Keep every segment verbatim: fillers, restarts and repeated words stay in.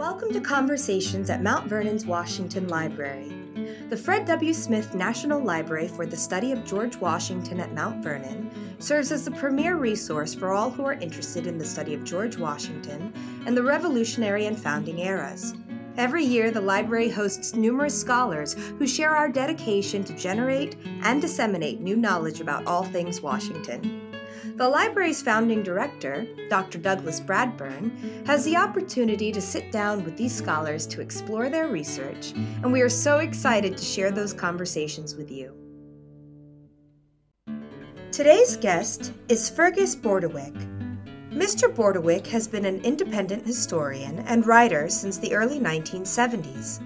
Welcome to Conversations at Mount Vernon's Washington Library. The Fred W. Smith National Library for the Study of George Washington at Mount Vernon serves as the premier resource for all who are interested in the study of George Washington and the revolutionary and founding eras. Every year, the library hosts numerous scholars who share our dedication to generate and disseminate new knowledge about all things Washington. The library's founding director, Doctor Douglas Bradburn, has the opportunity to sit down with these scholars to explore their research, and we are so excited to share those conversations with you. Today's guest is Fergus Bordewich. Mister Bordewich has been an independent historian and writer since the early nineteen seventies.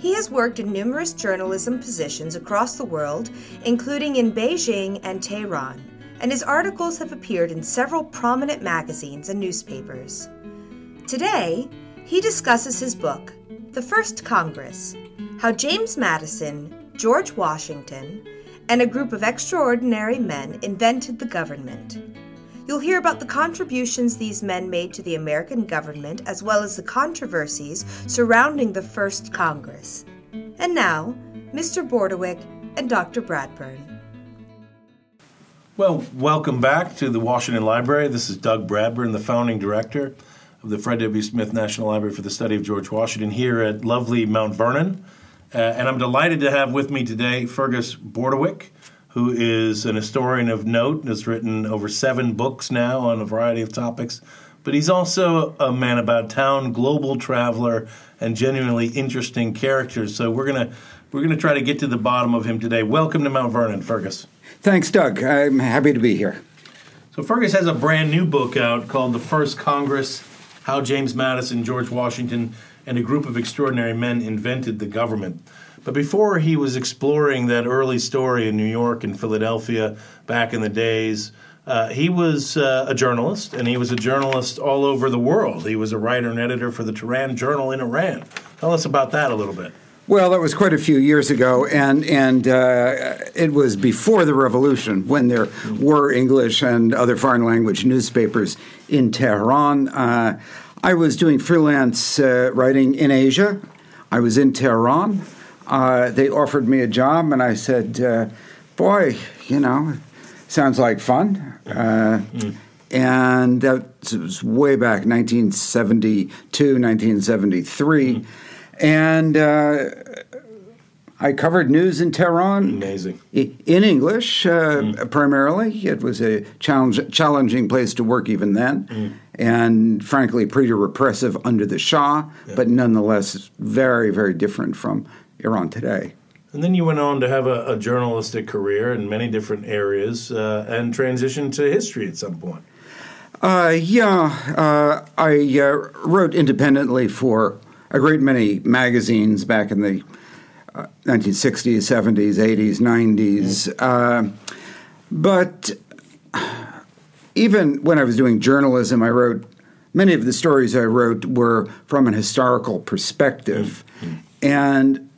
He has worked in numerous journalism positions across the world, including in Beijing and Tehran, and his articles have appeared in several prominent magazines and newspapers. Today, he discusses his book, The First Congress: How James Madison, George Washington, and a Group of Extraordinary Men Invented the Government. You'll hear about the contributions these men made to the American government, as well as the controversies surrounding the First Congress. And now, Mister Bordewich and Doctor Bradburn. Well, welcome back to the Washington Library. This is Doug Bradburn, the founding director of the Fred W. Smith National Library for the Study of George Washington here at lovely Mount Vernon. Uh, and I'm delighted to have with me today Fergus Bordewich, who is an historian of note and has written over seven books now on a variety of topics. But he's also a man about town, global traveler, and genuinely interesting character. So we're going to we're going to try to get to the bottom of him today. Welcome to Mount Vernon, Fergus. Thanks, Doug. I'm happy to be here. So Fergus has a brand new book out called The First Congress: How James Madison, George Washington, and a Group of Extraordinary Men Invented the Government. But before he was exploring that early story in New York and Philadelphia back in the days, uh, he was uh, a journalist, and he was a journalist all over the world. He was a writer and editor for the Tehran Journal in Iran. Tell us about that a little bit. Well, that was quite a few years ago, and and uh, it was before the Revolution, when there were English and other foreign language newspapers in Tehran. Uh, I was doing freelance uh, writing in Asia. I was in Tehran. Uh, they offered me a job, and I said, uh, boy, you know, sounds like fun. Uh, mm. And that was way back, nineteen seventy-two, nineteen seventy-three. Mm. And uh, I covered news in Tehran. Amazing. In English, uh, mm. primarily. It was a challenge, challenging place to work even then, mm. and frankly pretty repressive under the Shah, yeah. but nonetheless very, very different from Iran today. And then you went on to have a, a journalistic career in many different areas uh, and transitioned to history at some point. Uh, yeah. Uh, I uh, wrote independently for a great many magazines back in the uh, nineteen sixties, seventies, eighties, nineties. Uh, but even when I was doing journalism, I wrote, many of the stories I wrote were from an historical perspective. Mm-hmm. And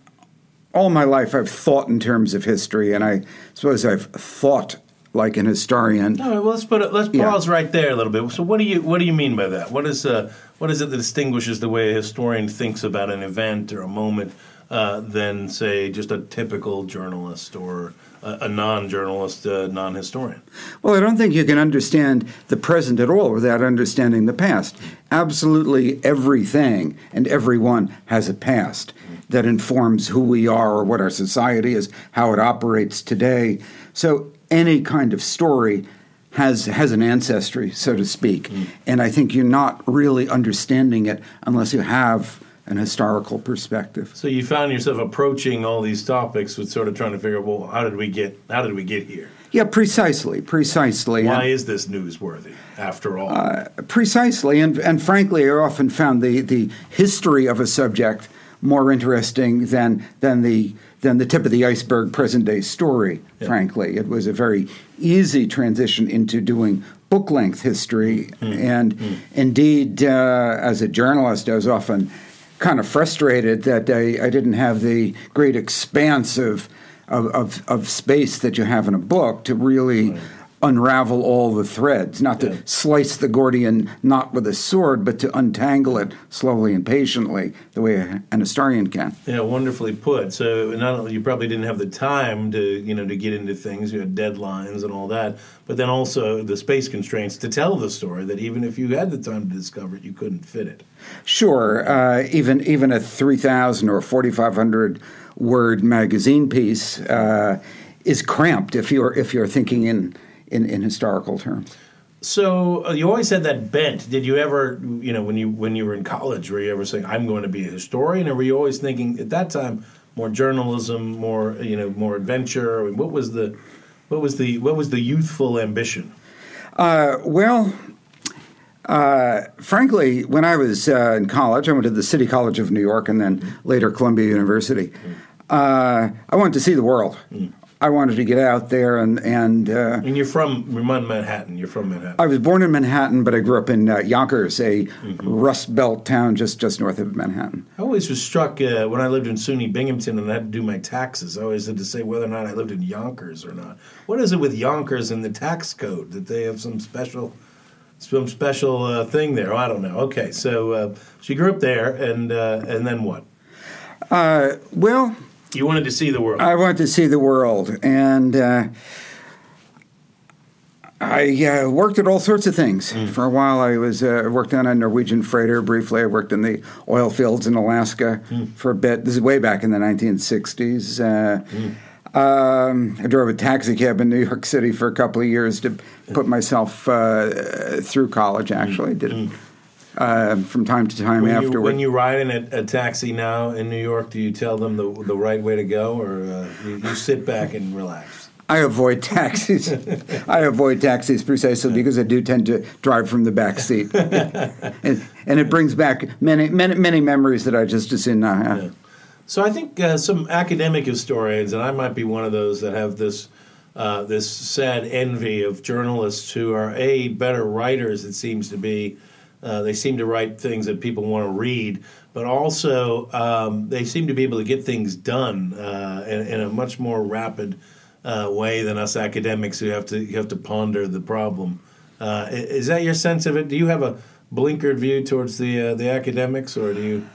all my life I've thought in terms of history, and I suppose I've thought like an historian. All right, well, let's put it, let's pause yeah. right there a little bit. So, what do you what do you mean by that? What is uh, what is it that distinguishes the way a historian thinks about an event or a moment uh, than, say, just a typical journalist or a, a non-journalist, uh, non-historian? Well, I don't think you can understand the present at all without understanding the past. Absolutely everything and everyone has a past that informs who we are or what our society is, how it operates today. So any kind of story has has an ancestry, so to speak, mm. and I think you're not really understanding it unless you have an historical perspective. So you found yourself approaching all these topics with sort of trying to figure out, well, how did we get how did we get here? Yeah, precisely, precisely. Why and, is this newsworthy after all? Uh, precisely, and and frankly, I often found the the history of a subject more interesting than than the. than the tip of the iceberg present-day story, yeah. frankly. It was a very easy transition into doing book-length history. Mm. And mm. indeed, uh, as a journalist, I was often kind of frustrated that I, I didn't have the great expanse of, of, of, of space that you have in a book to really right. unravel all the threads, not to yeah. slice the Gordian knot with a sword, but to untangle it slowly and patiently, the way an historian can. Yeah, wonderfully put. So not only you probably didn't have the time to, you know, to get into things, you had deadlines and all that, but then also the space constraints to tell the story that even if you had the time to discover it, you couldn't fit it. Sure. Uh, even, even a three thousand or forty-five hundred word magazine piece uh, is cramped if you're, if you're thinking in In, in historical terms. So uh, you always had that bent. Did you ever, you know, when you when you were in college, were you ever saying, I'm going to be a historian? Or were you always thinking, at that time, more journalism, more, you know, more adventure? I mean, what was the, what was the, what was the youthful ambition? Uh, well, uh, frankly, when I was uh, in college, I went to the City College of New York and then later Columbia University. Mm. Uh, I wanted to see the world. Mm. I wanted to get out there and... And, uh, and you're from Manhattan. You're from Manhattan. I was born in Manhattan, but I grew up in uh, Yonkers, a mm-hmm. Rust Belt town just, just north of Manhattan. I always was struck uh, when I lived in SUNY Binghamton and I had to do my taxes. I always had to say whether or not I lived in Yonkers or not. What is it with Yonkers and the tax code? That they have some special some special uh, thing there? Oh, I don't know. Okay, so uh, she grew up there, and, uh, and then what? Uh, well... You wanted to see the world. I wanted to see the world, and uh, I uh, worked at all sorts of things. Mm. For a while, I was uh, worked on a Norwegian freighter briefly. I worked in the oil fields in Alaska mm. for a bit. This is way back in the nineteen sixties. Uh, mm. um, I drove a taxi cab in New York City for a couple of years to put myself uh, through college, actually. Mm. Did mm. Uh, from time to time when afterward. You, when you ride in a, a taxi now in New York, do you tell them the the right way to go, or uh, you, you sit back and relax? I avoid taxis. I avoid taxis precisely because I do tend to drive from the back seat, and, and it brings back many many many memories that I just assume not have. Yeah. So I think uh, some academic historians, and I might be one of those that have this uh, this sad envy of journalists who are a better writers. It seems to be. Uh, they seem to write things that people want to read, but also um, they seem to be able to get things done uh, in, in a much more rapid uh, way than us academics who have to you have to ponder the problem. Uh, is that your sense of it? Do you have a blinkered view towards the uh, the academics, or do you,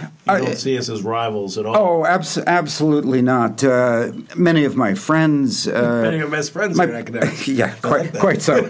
you don't I, see us as rivals at all? Oh, abs- absolutely not. Uh, many of my friends, uh, many of my best friends my, are academics. Yeah, quite, like quite so.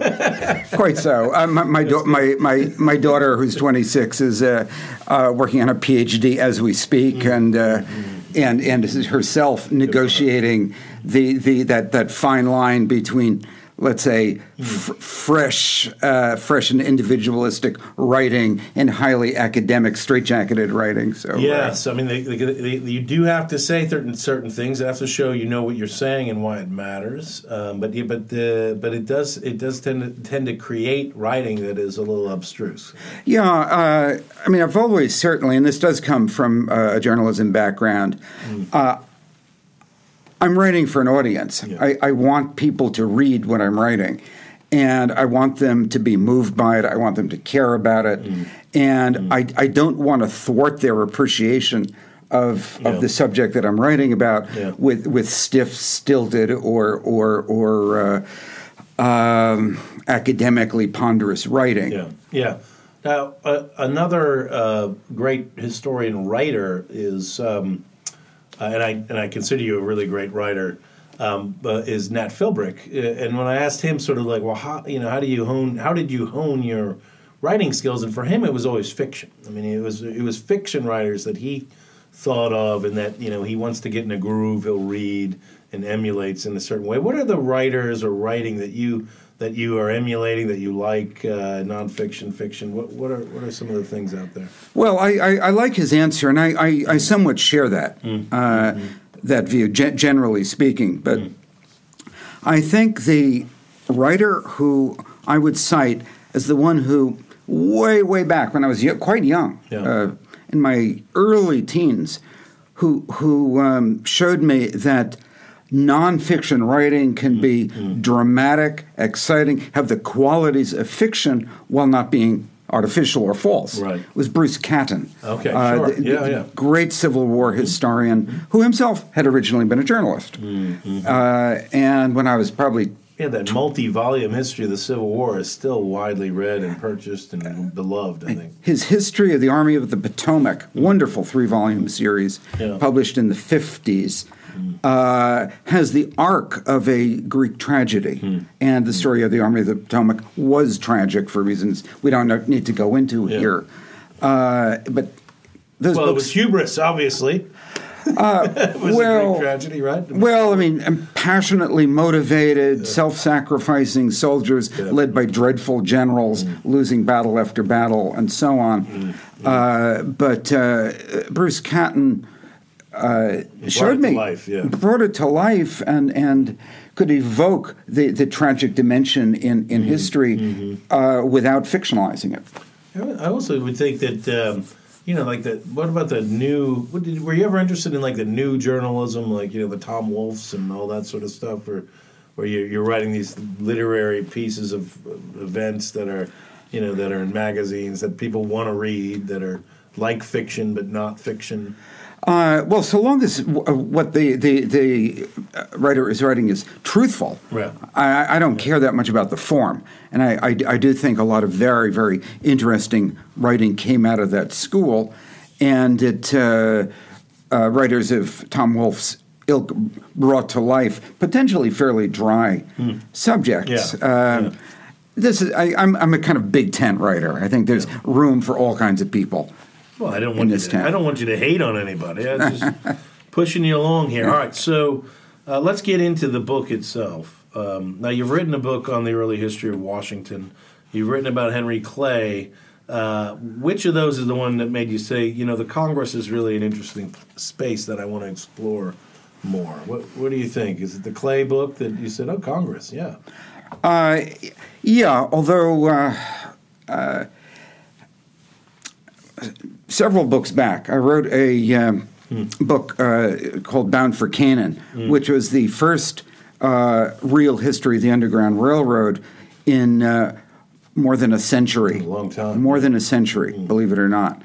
Quite so. Uh, my, my, da- my, my, my daughter, who's twenty-six, is uh, uh, working on a PhD as we speak, mm-hmm. and, uh, mm-hmm. and and and herself negotiating the, the that, that fine line between, let's say, f- fresh, uh, fresh and individualistic writing and highly academic, straitjacketed writing. So yes, uh, I mean, they, they, they, they, you do have to say certain certain things. You have to show you know what you're saying and why it matters. Um, but yeah, but the, but it does it does tend to tend to create writing that is a little abstruse. Yeah, uh, I mean, I've always certainly, and this does come from uh, a journalism background. Mm. Uh, I'm writing for an audience. Yeah. I, I want people to read what I'm writing, and I want them to be moved by it. I want them to care about it, mm. and mm. I, I don't want to thwart their appreciation of yeah. of the subject that I'm writing about yeah. with with stiff, stilted, or or or uh, um, academically ponderous writing. Yeah, yeah. Now, uh, another uh, great historian writer is. Um, Uh, and I and I consider you a really great writer, um, uh, is Nat Philbrick. Uh, and when I asked him, sort of like, well, how you know, how do you hone? How did you hone your writing skills? And for him, it was always fiction. I mean, it was it was fiction writers that he thought of, and that you know he wants to get in a groove. He'll read and emulates in a certain way. What are the writers or writing that you that you are emulating that you like? Uh, nonfiction, fiction. What what are what are some of the things out there? Well, I, I, I like his answer, and I, I, I somewhat share that mm. uh, mm-hmm. that view, ge- generally speaking. But mm. I think the writer who I would cite as the one who, way way back when I was y- quite young, yeah. uh, in my early teens, who who um, showed me that. Nonfiction writing can be mm-hmm. dramatic, exciting, have the qualities of fiction while not being artificial or false. Right. It was Bruce Catton, okay, uh, sure. the, yeah, the yeah. great Civil War historian mm-hmm. who himself had originally been a journalist. Mm-hmm. Uh, and when I was probably Yeah, that multi-volume history of the Civil War is still widely read and purchased and beloved, I think. His History of the Army of the Potomac, wonderful three-volume series, yeah. published in the fifties, mm. uh, has the arc of a Greek tragedy. Mm. And the story of the Army of the Potomac was tragic for reasons we don't need to go into yeah. here. Uh, but those well, books, it was hubris, obviously. Uh, it was well, a great tragedy, right? Well, I mean, passionately motivated, yeah. self-sacrificing soldiers yeah. led by dreadful generals, mm. losing battle after battle, and so on. Mm. Yeah. Uh, but uh, Bruce Catton uh, showed me, life, yeah. brought it to life, and and could evoke the, the tragic dimension in, in mm. history mm-hmm. uh, without fictionalizing it. I also would think that. Um, You know, like that. What about the new? What did, were you ever interested in like the new journalism, like you know the Tom Wolfes and all that sort of stuff, or where you, you're writing these literary pieces of events that are, you know, that are in magazines that people want to read, that are like fiction but not fiction. Uh, well, so long as w- what the, the, the writer is writing is truthful, yeah. I, I don't yeah. care that much about the form. And I, I, I do think a lot of very, very interesting writing came out of that school. And it uh, uh, writers of Tom Wolfe's ilk brought to life potentially fairly dry mm. subjects. Yeah. Uh, yeah. This is, I, I'm, I'm a kind of big tent writer. I think there's yeah. room for all kinds of people. Well, I don't want you to, I don't want you to hate on anybody. I'm just pushing you along here. All right, so uh, let's get into the book itself. Um, now, you've written a book on the early history of Washington. You've written about Henry Clay. Uh, which of those is the one that made you say, you know, the Congress is really an interesting space that I want to explore more? What, what do you think? Is it the Clay book that you said, oh, Congress, yeah. Uh, yeah, although... Uh, uh, Several books back, I wrote a um, mm. book uh, called Bound for Canaan, mm. which was the first uh, real history of the Underground Railroad in uh, more than a century. A long time. More than a century, mm. believe it or not.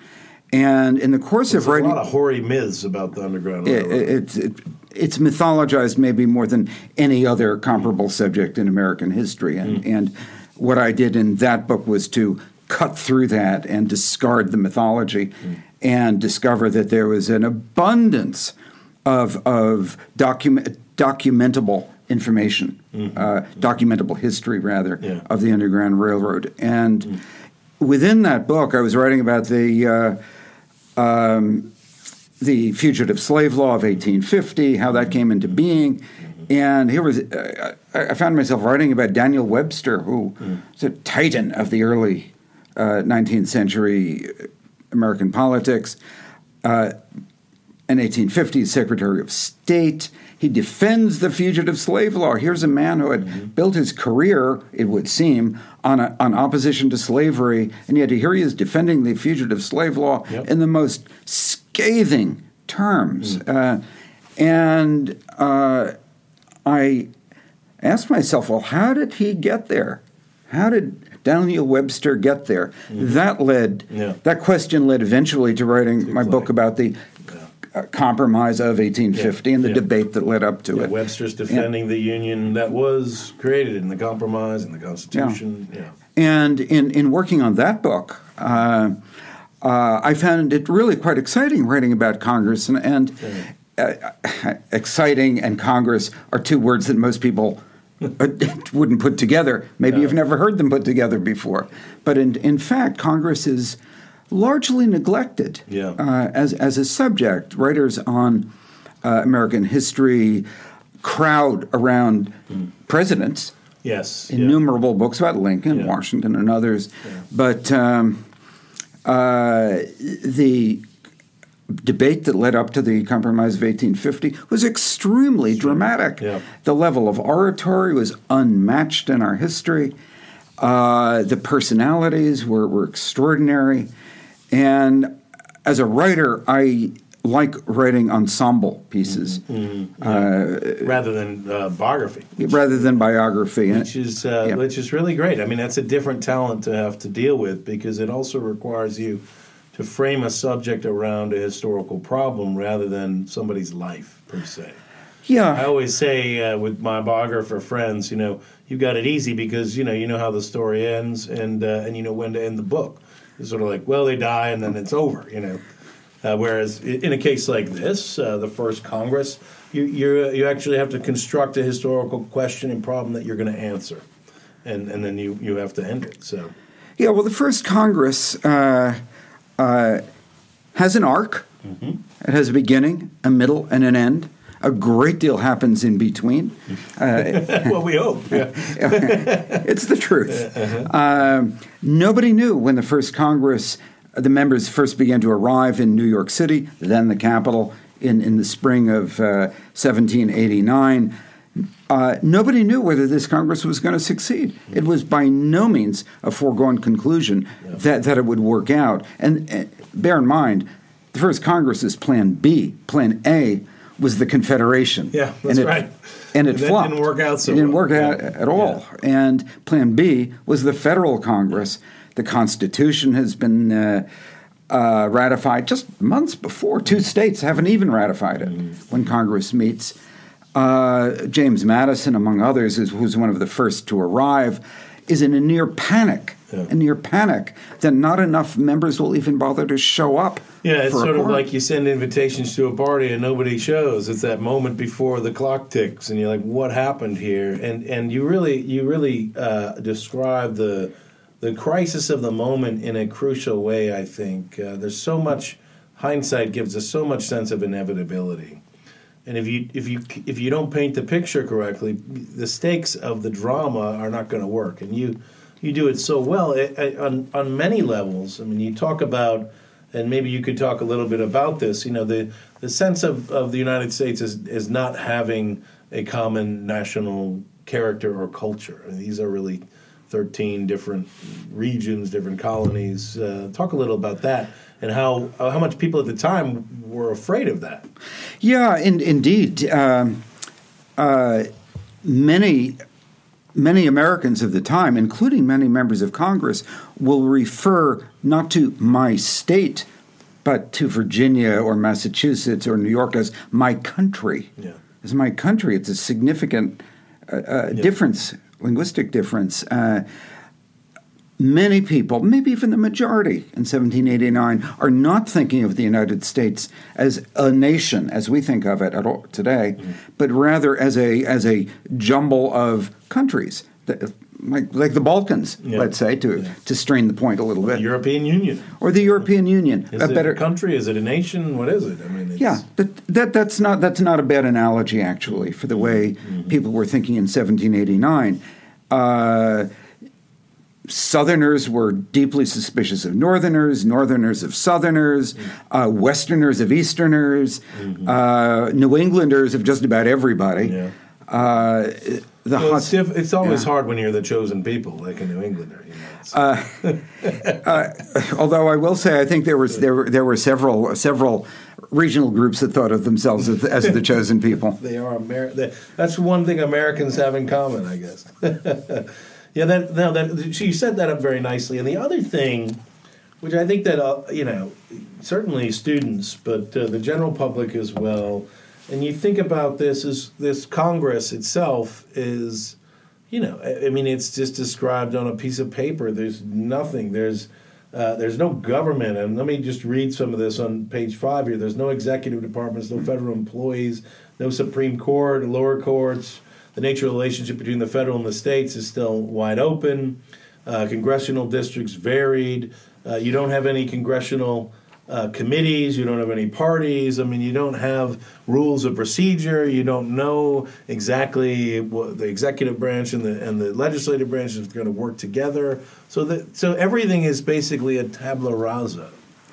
And in the course There's of writing... There's a lot of hoary myths about the Underground Railroad. It, it, it, it, it's mythologized maybe more than any other comparable subject in American history. And, mm. and what I did in that book was to... cut through that and discard the mythology mm. and discover that there was an abundance of of document, documentable information, mm. uh, documentable history, rather, yeah. of the Underground Railroad. And mm. within that book, I was writing about the, uh, um, the Fugitive Slave Law of eighteen fifty, how that came into being. And here was uh, I found myself writing about Daniel Webster, who mm. was a titan of the early... Uh, nineteenth century American politics, uh, an eighteen fifties Secretary of State. He defends the Fugitive Slave Law. Here's a man who had mm-hmm. built his career, it would seem, on a, on opposition to slavery, and yet here he is defending the Fugitive Slave Law yep. in the most scathing terms. Mm. Uh, and uh, I asked myself, well, how did he get there? How did... Daniel Webster get there. Mm-hmm. That led, yeah. that question led eventually to writing Too my book about the yeah. uh, Compromise of eighteen fifty yeah. and the yeah. debate that led up to yeah, it. Webster's defending yeah. the Union that was created in the Compromise and the Constitution. Yeah. Yeah. And in, in working on that book, uh, uh, I found it really quite exciting writing about Congress. And, and yeah. uh, exciting and Congress are two words that most people... wouldn't put together. Maybe no. you've never heard them put together before. But in in fact, Congress is largely neglected yeah. uh, as as a subject. Writers on uh, American history crowd around mm. presidents. Yes, innumerable yeah. books about Lincoln, yeah. Washington, and others. Yeah. But um, uh, the debate that led up to the Compromise of eighteen fifty was extremely sure. dramatic. Yeah. The level of oratory was unmatched in our history. Uh, the personalities were, were extraordinary. And as a writer, I like writing ensemble pieces. Mm-hmm. Mm-hmm. Uh, rather than uh, biography. Rather than biography. Which is, uh, yeah. which is really great. I mean, that's a different talent to have to deal with because it also requires you to frame a subject around a historical problem rather than somebody's life, per se. Yeah. I always say uh, with my biographer friends, you know, you've got it easy because, you know, you know how the story ends and uh, and you know when to end the book. It's sort of like, well, they die and then it's over, you know. Uh, whereas in a case like this, uh, the First Congress, you you you actually have to construct a historical question and problem that you're going to answer, and and then you, you have to end it. So, yeah, well, the First Congress uh, uh, has an arc. Mm-hmm. It has a beginning, a middle, and an end. A great deal happens in between. Uh, well, we hope. Yeah. It's the truth. Uh-huh. Um, nobody knew when the First Congress, the members first began to arrive in New York City, then the capital, in, in the spring of uh, seventeen eighty-nine. Uh, nobody knew whether this Congress was going to succeed. It was by no means a foregone conclusion yeah. that, that it would work out. And uh, bear in mind, the First Congress is Plan B. Plan A was the Confederation. Yeah, that's and it, right. And it and that flopped. Didn't work out so It didn't well. work yeah. out at all. Yeah. And Plan B was the Federal Congress. The Constitution has been uh, uh, ratified just months before. Two states haven't even ratified it mm. when Congress meets. Uh, James Madison, among others, is, who's one of the first to arrive, is in a near panic, yeah. a near panic that not enough members will even bother to show up. Yeah, it's sort of like you send invitations to a party and nobody shows. It's that moment before the clock ticks, and you're like, "What happened here?" And and you really you really uh, describe the. The crisis of the moment in a crucial way, I think. Uh, there's so much, hindsight gives us so much sense of inevitability. And if you if you if you don't paint the picture correctly, the stakes of the drama are not going to work. And you you do it so well it, it, on on many levels. I mean, you talk about, and maybe you could talk a little bit about this. You know, the the sense of, of the United States is is not having a common national character or culture. And these are really thirteen different regions, different colonies. Uh, talk a little about that and how how much people at the time were afraid of that. Yeah, in, indeed. Uh, uh, many, many Americans of the time, including many members of Congress, will refer not to my state, but to Virginia or Massachusetts or New York as my country. Yeah. As my country. It's a significant uh, uh, yeah. difference. Linguistic difference. Uh, many people, maybe even the majority in seventeen eighty-nine, are not thinking of the United States as a nation, as we think of it at all today, mm-hmm. but rather as a as a jumble of countries, that, like like the Balkans, yeah. let's say, to yeah. to strain the point a little bit. The European Union, or the European Union. Is a it better, a country? Is it a nation? What is it? I mean, it's, yeah, that, that that's not that's not a bad analogy actually for the way mm-hmm. people were thinking in seventeen eighty-nine. Uh, Southerners were deeply suspicious of Northerners, Northerners of Southerners, mm-hmm. uh, Westerners of Easterners, mm-hmm. uh, New Englanders of just about everybody. Yeah. Uh, the well, it's, diff- it's always yeah. hard when you're the chosen people, like a New Englander. You know, so. uh, uh, although I will say, I think there was there there were several several regional groups that thought of themselves as, as the chosen people. They are Ameri- they, that's one thing Americans have in common, I guess. yeah, that now that she set that up very nicely. And the other thing, which I think that uh, you know, certainly students, but uh, the general public as well. And you think about this as this Congress itself is, you know, I mean, it's just described on a piece of paper. There's nothing. There's uh, there's no government. And let me just read some of this on page five here. There's no executive departments, no federal employees, no Supreme Court, lower courts. The nature of the relationship between the federal and the states is still wide open. Uh, congressional districts varied. Uh, you don't have any congressional Uh, committees, you don't have any parties. I mean, you don't have rules of procedure. You don't know exactly what the executive branch and the and the legislative branch is going to work together. So that so everything is basically a tabula rasa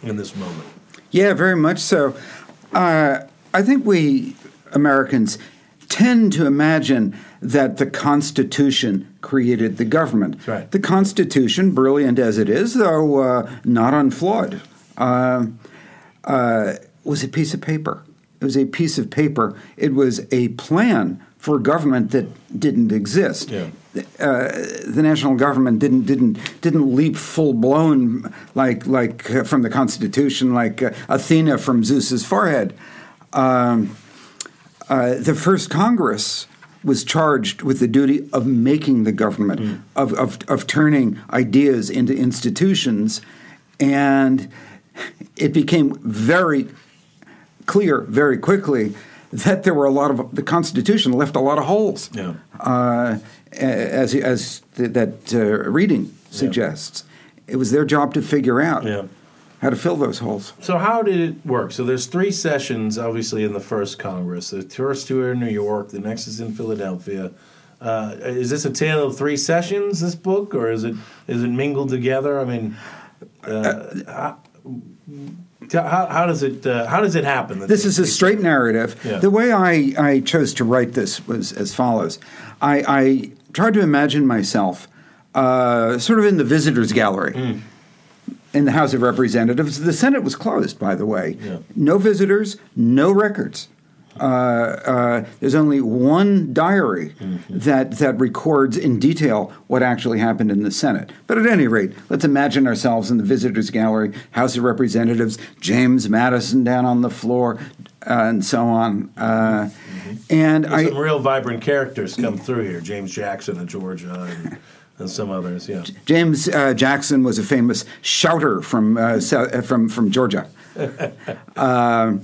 in this moment. Yeah, very much so. Uh, I think we Americans tend to imagine that the Constitution created the government. That's right. The Constitution, brilliant as it is, though uh, not unflawed. Uh, uh, was a piece of paper. It was a piece of paper. It was a plan for a government that didn't exist. Yeah. Uh, the national government didn't didn't didn't leap full blown like like uh, from the Constitution, like uh, Athena from Zeus's forehead. Um, Uh, the First Congress was charged with the duty of making the government, mm. of, of of turning ideas into institutions, and it became very clear very quickly that there were a lot of the Constitution left a lot of holes, yeah. uh, as as th- that uh, reading suggests. Yeah. It was their job to figure out yeah. how to fill those holes. So how did it work? So there's three sessions, obviously, in the First Congress. The first two are in New York. The next is in Philadelphia. Uh, is this a tale of three sessions, this book, or is it is it mingled together? I mean, uh, uh, how, how, how does it uh, how does it happen? This is a straight narrative. Yeah. The way I, I chose to write this was as follows. I, I tried to imagine myself uh, sort of in the visitors' gallery. Mm. In the House of Representatives. The Senate was closed, by the way. Yeah. No visitors, no records. Uh, uh, there's only one diary mm-hmm. that, that records in detail what actually happened in the Senate. But at any rate, let's imagine ourselves in the visitors' gallery, House of Representatives, James Madison down on the floor, uh, and so on. Uh, mm-hmm. And I, some real vibrant characters come through here, James Jackson of Georgia and and some others, yeah. James uh, Jackson was a famous shouter from uh, from from Georgia. uh,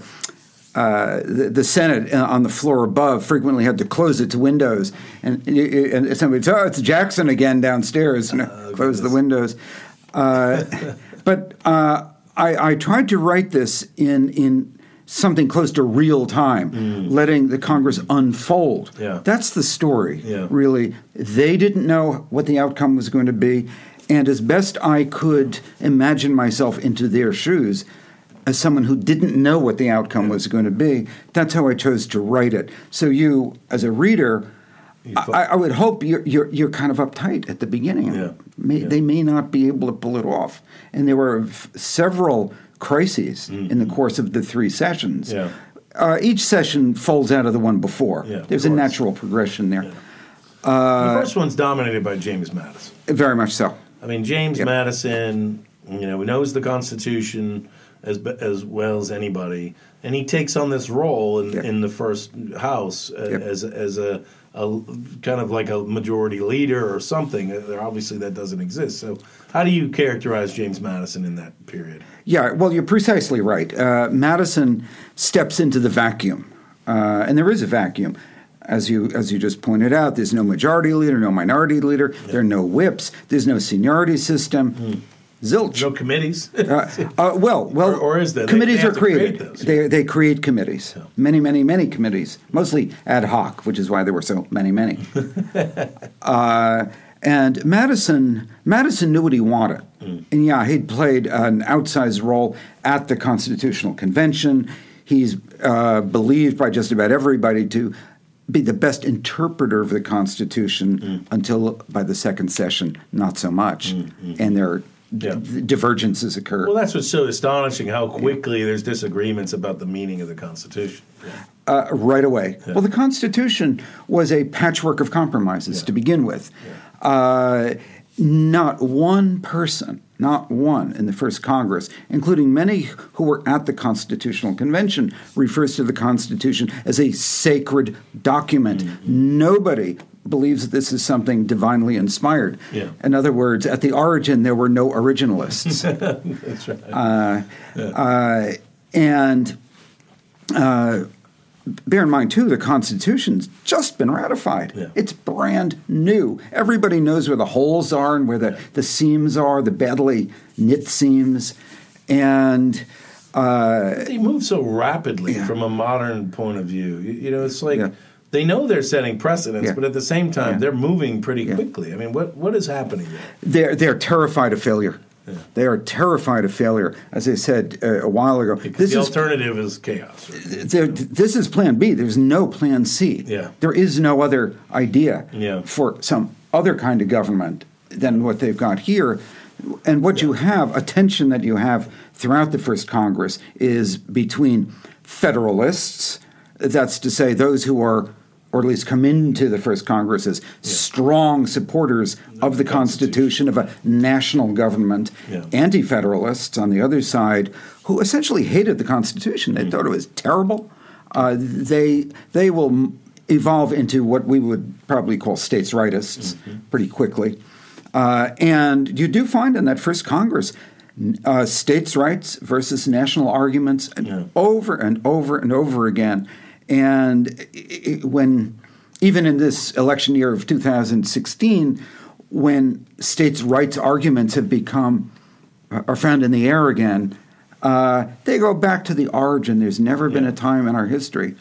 uh, the, the Senate on the floor above frequently had to close its windows, and, and somebody said, "Oh, it's Jackson again downstairs," and uh, close the windows. Uh, but uh, I, I tried to write this in in. something close to real time, mm. letting the Congress unfold. Yeah. That's the story, yeah. really. They didn't know what the outcome was going to be, and as best I could imagine myself into their shoes as someone who didn't know what the outcome yeah. was going to be, that's how I chose to write it. So you, as a reader, I, I would hope you're, you're, you're kind of uptight at the beginning. Yeah. May, yeah. They may not be able to pull it off. And there were f- several crises mm-hmm. in the course of the three sessions. Yeah. Uh, each session folds out of the one before. Yeah, There's a natural progression there. Yeah. Uh, the first one's dominated by James Madison. Very much so. I mean, James yep. Madison, you know, knows the Constitution as as well as anybody, and he takes on this role in, yep. in the first House uh, yep. as as a, a kind of like a majority leader or something. Obviously, that doesn't exist. So, how do you characterize James Madison in that period? Yeah, well, you're precisely right. Uh, Madison steps into the vacuum, uh, and there is a vacuum, as you as you just pointed out. There's no majority leader, no minority leader. Yeah. There are no whips. There's no seniority system. Mm. Zilch. No committees. uh, uh, well, well, or, or is there? Committees are created. Create they they create committees. Yeah. Many, many, many committees. Mostly ad hoc, which is why there were so many, many. uh, and Madison Madison knew what he wanted. And yeah, he'd played an outsized role at the Constitutional Convention. He's uh, believed by just about everybody to be the best interpreter of the Constitution mm. until by the second session, not so much. Mm-hmm. And there are yeah. d- divergences occur. Well, that's what's so astonishing, how quickly yeah. there's disagreements about the meaning of the Constitution. Yeah. Uh, right away. Yeah. Well, the Constitution was a patchwork of compromises yeah. to begin with. Yeah. Uh Not one person, not one in the First Congress, including many who were at the Constitutional Convention, refers to the Constitution as a sacred document. Mm-hmm. Nobody believes that this is something divinely inspired. Yeah. In other words, at the origin, there were no originalists. That's right. Uh, yeah. uh, and uh, bear in mind, too, the Constitution's just been ratified. Yeah. It's brand new. Everybody knows where the holes are and where the, the seams are, the badly knit seams. And uh, they move so rapidly yeah. from a modern point of view. You, you know, it's like yeah. they know they're setting precedents, yeah. but at the same time, yeah. they're moving pretty yeah. quickly. I mean, what what is happening there? They're, they're terrified of failure. Yeah. They are terrified of failure, as I said uh, a while ago. This the is, alternative is chaos. Right? This is plan B. There's no plan C. Yeah. There is no other idea yeah. for some other kind of government than what they've got here. And what yeah. you have, a tension that you have throughout the First Congress, is between Federalists, that's to say those who are, or at least come into the First Congress as yeah. strong supporters of the Constitution, Constitution, of a national government, yeah. anti-federalists on the other side, who essentially hated the Constitution. They mm-hmm. thought it was terrible. uh, they they will evolve into what we would probably call states' rightists mm-hmm. pretty quickly. Uh, and you do find in that first Congress uh, states' rights versus national arguments yeah. over and over and over again. And it, when even in this election year of two thousand sixteen, when states' rights arguments have become are found in the air again, uh, they go back to the origin. There's never yeah. been a time in our history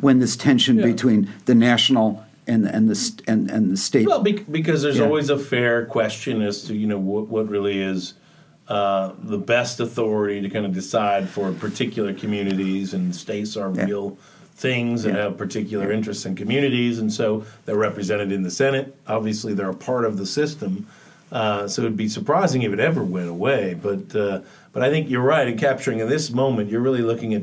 when this tension yeah. between the national and and the and, and the state. Well, because there's yeah. always a fair question as to you know what, what really is uh, the best authority to kind of decide for particular communities, and states are yeah. real things and yeah. have particular yeah. interests in communities, and so they're represented in the Senate. Obviously, they're a part of the system. Uh, so it would be surprising if it ever went away. But uh, but I think you're right in capturing in this moment, you're really looking at,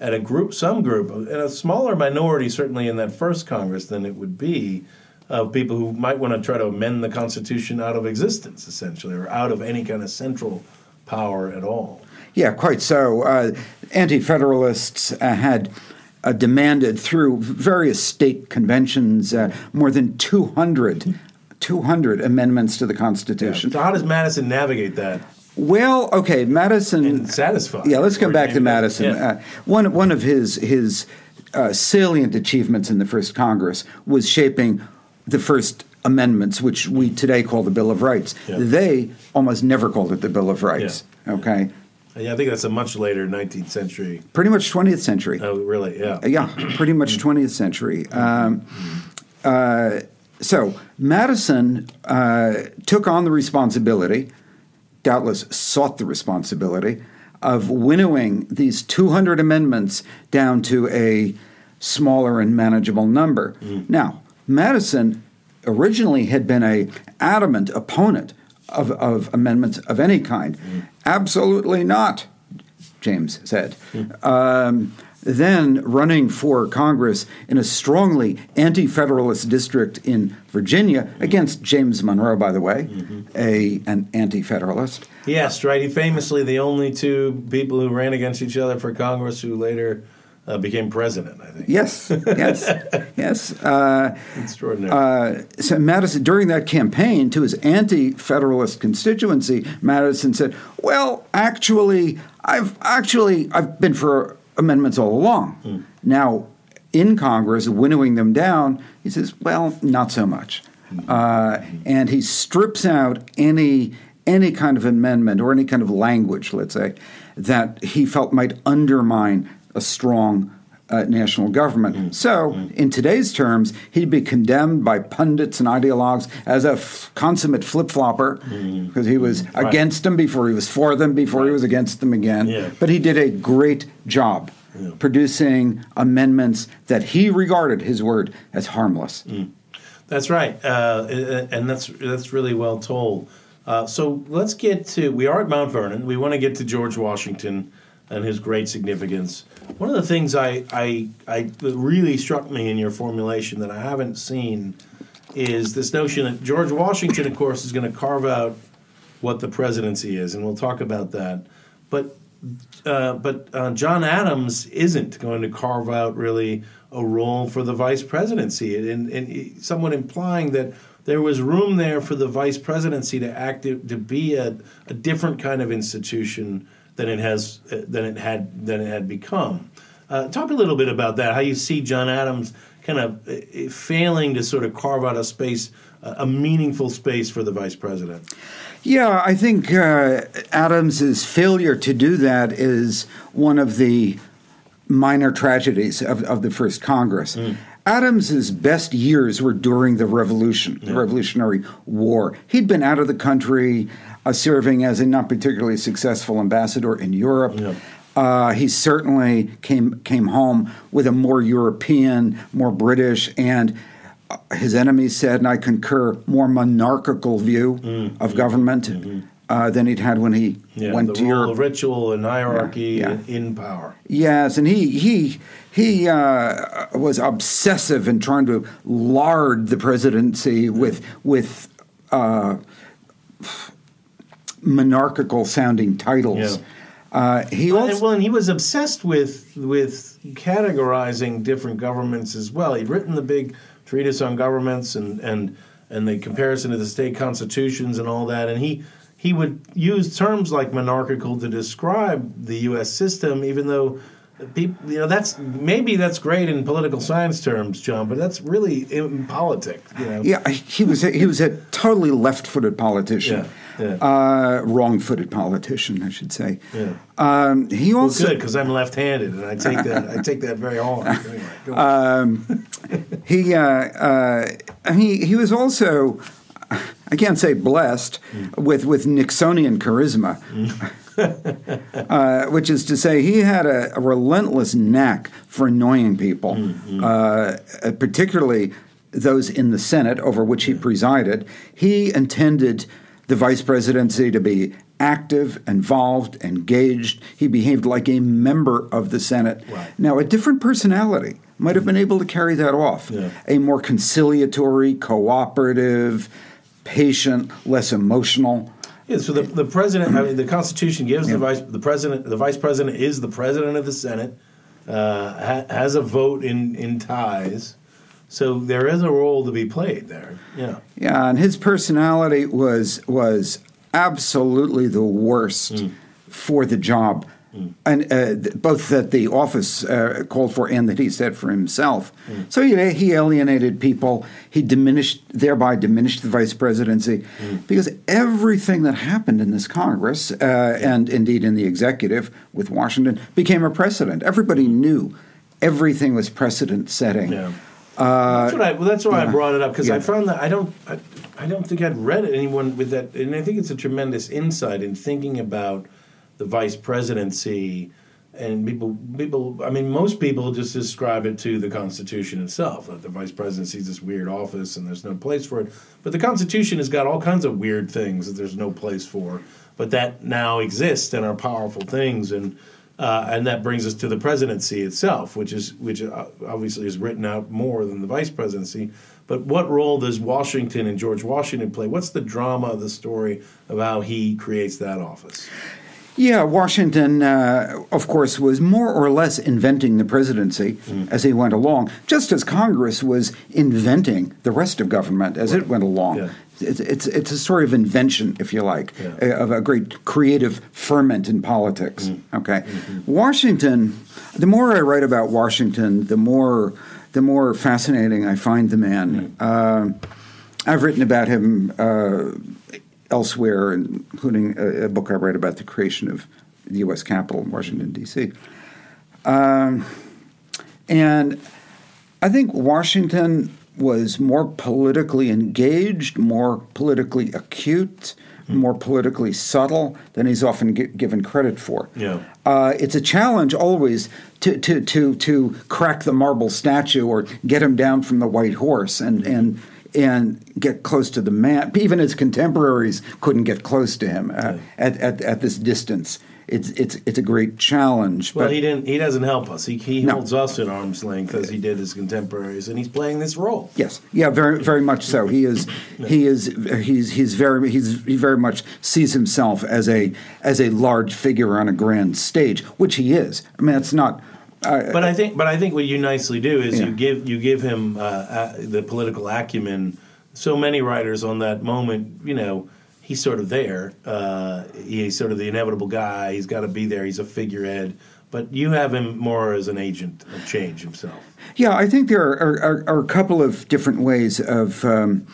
at a group, some group, and a smaller minority certainly in that first Congress than it would be of people who might want to try to amend the Constitution out of existence, essentially, or out of any kind of central power at all. Yeah, quite so. Uh, anti-federalists uh, had... Uh, demanded through various state conventions uh, more than two hundred, two hundred amendments to the Constitution. Yeah. So how does Madison navigate that? Well, okay, Madison... And satisfy. Yeah, let's come back to Madison. Yeah. Uh, one one of his, his uh, salient achievements in the first Congress was shaping the first amendments, which we today call the Bill of Rights. Yeah. They almost never called it the Bill of Rights, yeah. okay? Yeah, I think that's a much later nineteenth century. Pretty much twentieth century. Oh, really? Yeah. Yeah, pretty much twentieth century. Um, uh, so Madison uh, took on the responsibility, doubtless sought the responsibility, of winnowing these two hundred amendments down to a smaller and manageable number. Mm. Now, Madison originally had been an adamant opponent Of, of amendments of any kind. Mm. Absolutely not, James said. Mm. Um, then running for Congress in a strongly anti-federalist district in Virginia, mm. against James Monroe, by the way, mm-hmm. a an anti-federalist. Yes, right. He famously the only two people who ran against each other for Congress who later uh, became president, I think. Yes, yes, yes. Uh, Extraordinary. Uh, so Madison, during that campaign to his anti-federalist constituency, Madison said, well, actually, I've actually, I've been for amendments all along. Mm. Now, in Congress, winnowing them down, he says, well, not so much. Mm. Uh, and he strips out any any kind of amendment or any kind of language, let's say, that he felt might undermine a strong uh, national government. Mm. So, mm. in today's terms, he'd be condemned by pundits and ideologues as a f- consummate flip-flopper, because mm. he was right. against them before he was for them, before right. he was against them again. Yeah. But he did a great job yeah. producing amendments that he regarded, his word, as harmless. Mm. That's right, uh, and that's that's really well told. Uh, so let's get to, we are at Mount Vernon, we want to get to George Washington and his great significance. One of the things I, I, I that really struck me in your formulation that I haven't seen is this notion that George Washington, of course, is going to carve out what the presidency is, and we'll talk about that. But uh, but uh, John Adams isn't going to carve out really a role for the vice presidency, and, and somewhat implying that there was room there for the vice presidency to act to be a, a different kind of institution than it has, uh, than it had, than it had become. Uh, talk a little bit about that. How you see John Adams kind of uh, failing to sort of carve out a space, uh, a meaningful space for the vice president. Yeah, I think uh, Adams's failure to do that is one of the minor tragedies of, of the first Congress. Mm. Adams's best years were during the Revolution, yeah. the Revolutionary War. He'd been out of the country, uh, serving as a not particularly successful ambassador in Europe. Yeah. Uh, he certainly came came home with a more European, more British, and uh, his enemies said, and I concur, more monarchical view mm, of mm, government mm-hmm. uh, than he'd had when he yeah, went the to Europe. The role of ritual and hierarchy yeah, yeah. in power. Yes, and he he. He uh, was obsessive in trying to lard the presidency with with uh, monarchical-sounding titles. Yeah. Uh, he well, also, and, well, and he was obsessed with with categorizing different governments as well. He'd written the big treatise on governments and and and the comparison to the state constitutions and all that. And he he would use terms like monarchical to describe the U S system, even though people, you know, that's maybe that's great in political science terms, John, but that's really in politics. You know? Yeah, he was a, he was a totally left-footed politician. Yeah. Yeah. Uh, wrong-footed politician, I should say. Yeah. Um, he also well, good because I'm left-handed, and I take that I take that very hard. Anyway, go on. Um, he uh, uh, he he was also, I can't say blessed mm. with with Nixonian charisma, mm. uh, which is to say he had a, a relentless knack for annoying people, mm-hmm. uh, particularly those in the Senate over which he presided. He intended the vice presidency to be active, involved, engaged. He behaved like a member of the Senate. Right. Now, a different personality might have been able to carry that off, yeah. a more conciliatory, cooperative, patient, less emotional. Yeah, so the, the president, I mean, the Constitution gives yeah. the vice the president, the vice president is the president of the Senate, uh, ha, has a vote in, in ties. So there is a role to be played there. Yeah. Yeah, and his personality was was absolutely the worst mm. for the job, mm. and uh, th- both that the office uh, called for and that he set for himself. Mm. So you know, he alienated people. He diminished, thereby diminished the vice presidency, mm. because everything that happened in this Congress uh, and indeed in the executive with Washington became a precedent. Everybody knew everything was precedent setting. Yeah. Uh, that's what I, well, that's why yeah. I brought it up because yeah. I found that I don't, I, I don't think I'd read it anyone with that, and I think it's a tremendous insight in thinking about the vice presidency and people. People, I mean, most people just describe it to the Constitution itself. That the vice presidency is this weird office and there's no place for it. But the Constitution has got all kinds of weird things that there's no place for, but that now exist and are powerful things and. Uh, and that brings us to the presidency itself, which is which obviously is written out more than the vice presidency. But what role does Washington and George Washington play? What's the drama of the story of how he creates that office? Yeah, Washington, uh, of course, was more or less inventing the presidency mm. as he went along, just as Congress was inventing the rest of government as right. it went along. Yeah. It's, it's it's a story of invention, if you like, yeah. a, of a great creative ferment in politics. Mm. Okay, mm-hmm. Washington. The more I write about Washington, the more the more fascinating I find the man. Mm. Uh, I've written about him. Uh, Elsewhere, including a, a book I read about the creation of the U S Capitol in Washington, D C Um, and I think Washington was more politically engaged, more politically acute, mm. more politically subtle than he's often g- given credit for. Yeah. Uh, it's a challenge always to, to to to crack the marble statue or get him down from the white horse and and. and get close to the man. Even his contemporaries couldn't get close to him uh, yeah. at, at at this distance. It's it's it's a great challenge. Well, but he didn't. He doesn't help us. He he no. holds us at arm's length as he did his contemporaries, and he's playing this role. Yes, yeah, very very much so. He is yeah. he is he's he's very he's he very much sees himself as a as a large figure on a grand stage, which he is. I mean, it's not. Uh, but I think, but I think what you nicely do is yeah. you give you give him uh, uh, the political acumen. So many writers on that moment, you know, he's sort of there. Uh, he's sort of the inevitable guy. He's got to be there. He's a figurehead. But you have him more as an agent of change himself. Yeah, I think there are are, are a couple of different ways of um,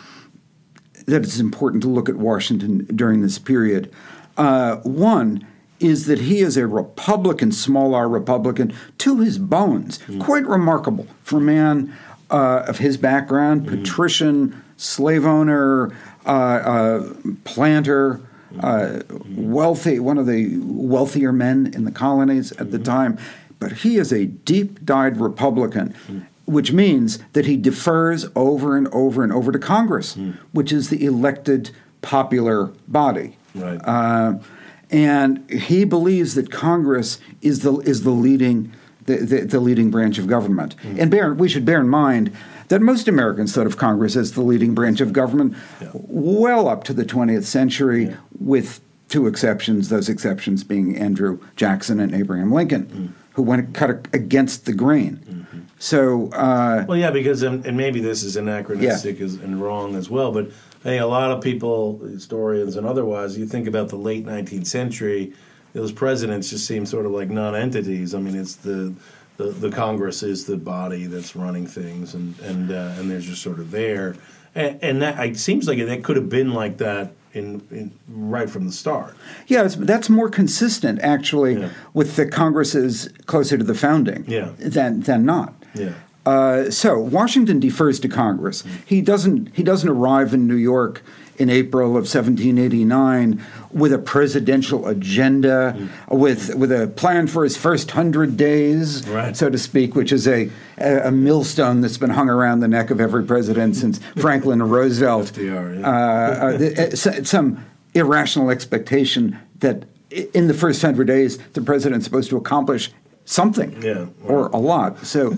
that it's important to look at Washington during this period. Uh, one. Is that he is a Republican, small R Republican, to his bones. Mm. Quite remarkable for a man uh, of his background, mm. patrician, slave owner, uh, uh, planter, uh, wealthy, one of the wealthier men in the colonies at mm. the time. But he is a deep-dyed Republican, mm. which means that he defers over and over and over to Congress, mm. which is the elected popular body. Right. Uh, And he believes that Congress is the is the leading the, the, the leading branch of government. Mm. And bear, we should bear in mind that most Americans thought of Congress as the leading branch of government yeah. well up to the twentieth century yeah. with two exceptions, those exceptions being Andrew Jackson and Abraham Lincoln, mm. who went cut against the grain. Mm-hmm. So, uh, well, yeah, because um, and maybe this is anachronistic yeah. as, and wrong as well, but I think a lot of people, historians and otherwise, you think about the late nineteenth century, those presidents just seem sort of like non-entities. I mean, it's the the, the Congress is the body that's running things, and and uh, and they're just sort of there, and, and that it seems like that could have been like that. In, in right from the start. Yeah, it's, that's more consistent, actually, yeah. with the Congresses closer to the founding yeah. than than not. Yeah. Uh, so Washington defers to Congress. Mm. He doesn't. He doesn't arrive in New York in April of seventeen eighty-nine with a presidential agenda, mm. with with a plan for his first hundred days, right. so to speak, which is a, a a millstone that's been hung around the neck of every president since Franklin and Roosevelt. F D R, yeah. uh, uh, the, uh, some irrational expectation that in the first hundred days the president's supposed to accomplish something, yeah, right. or a lot. So.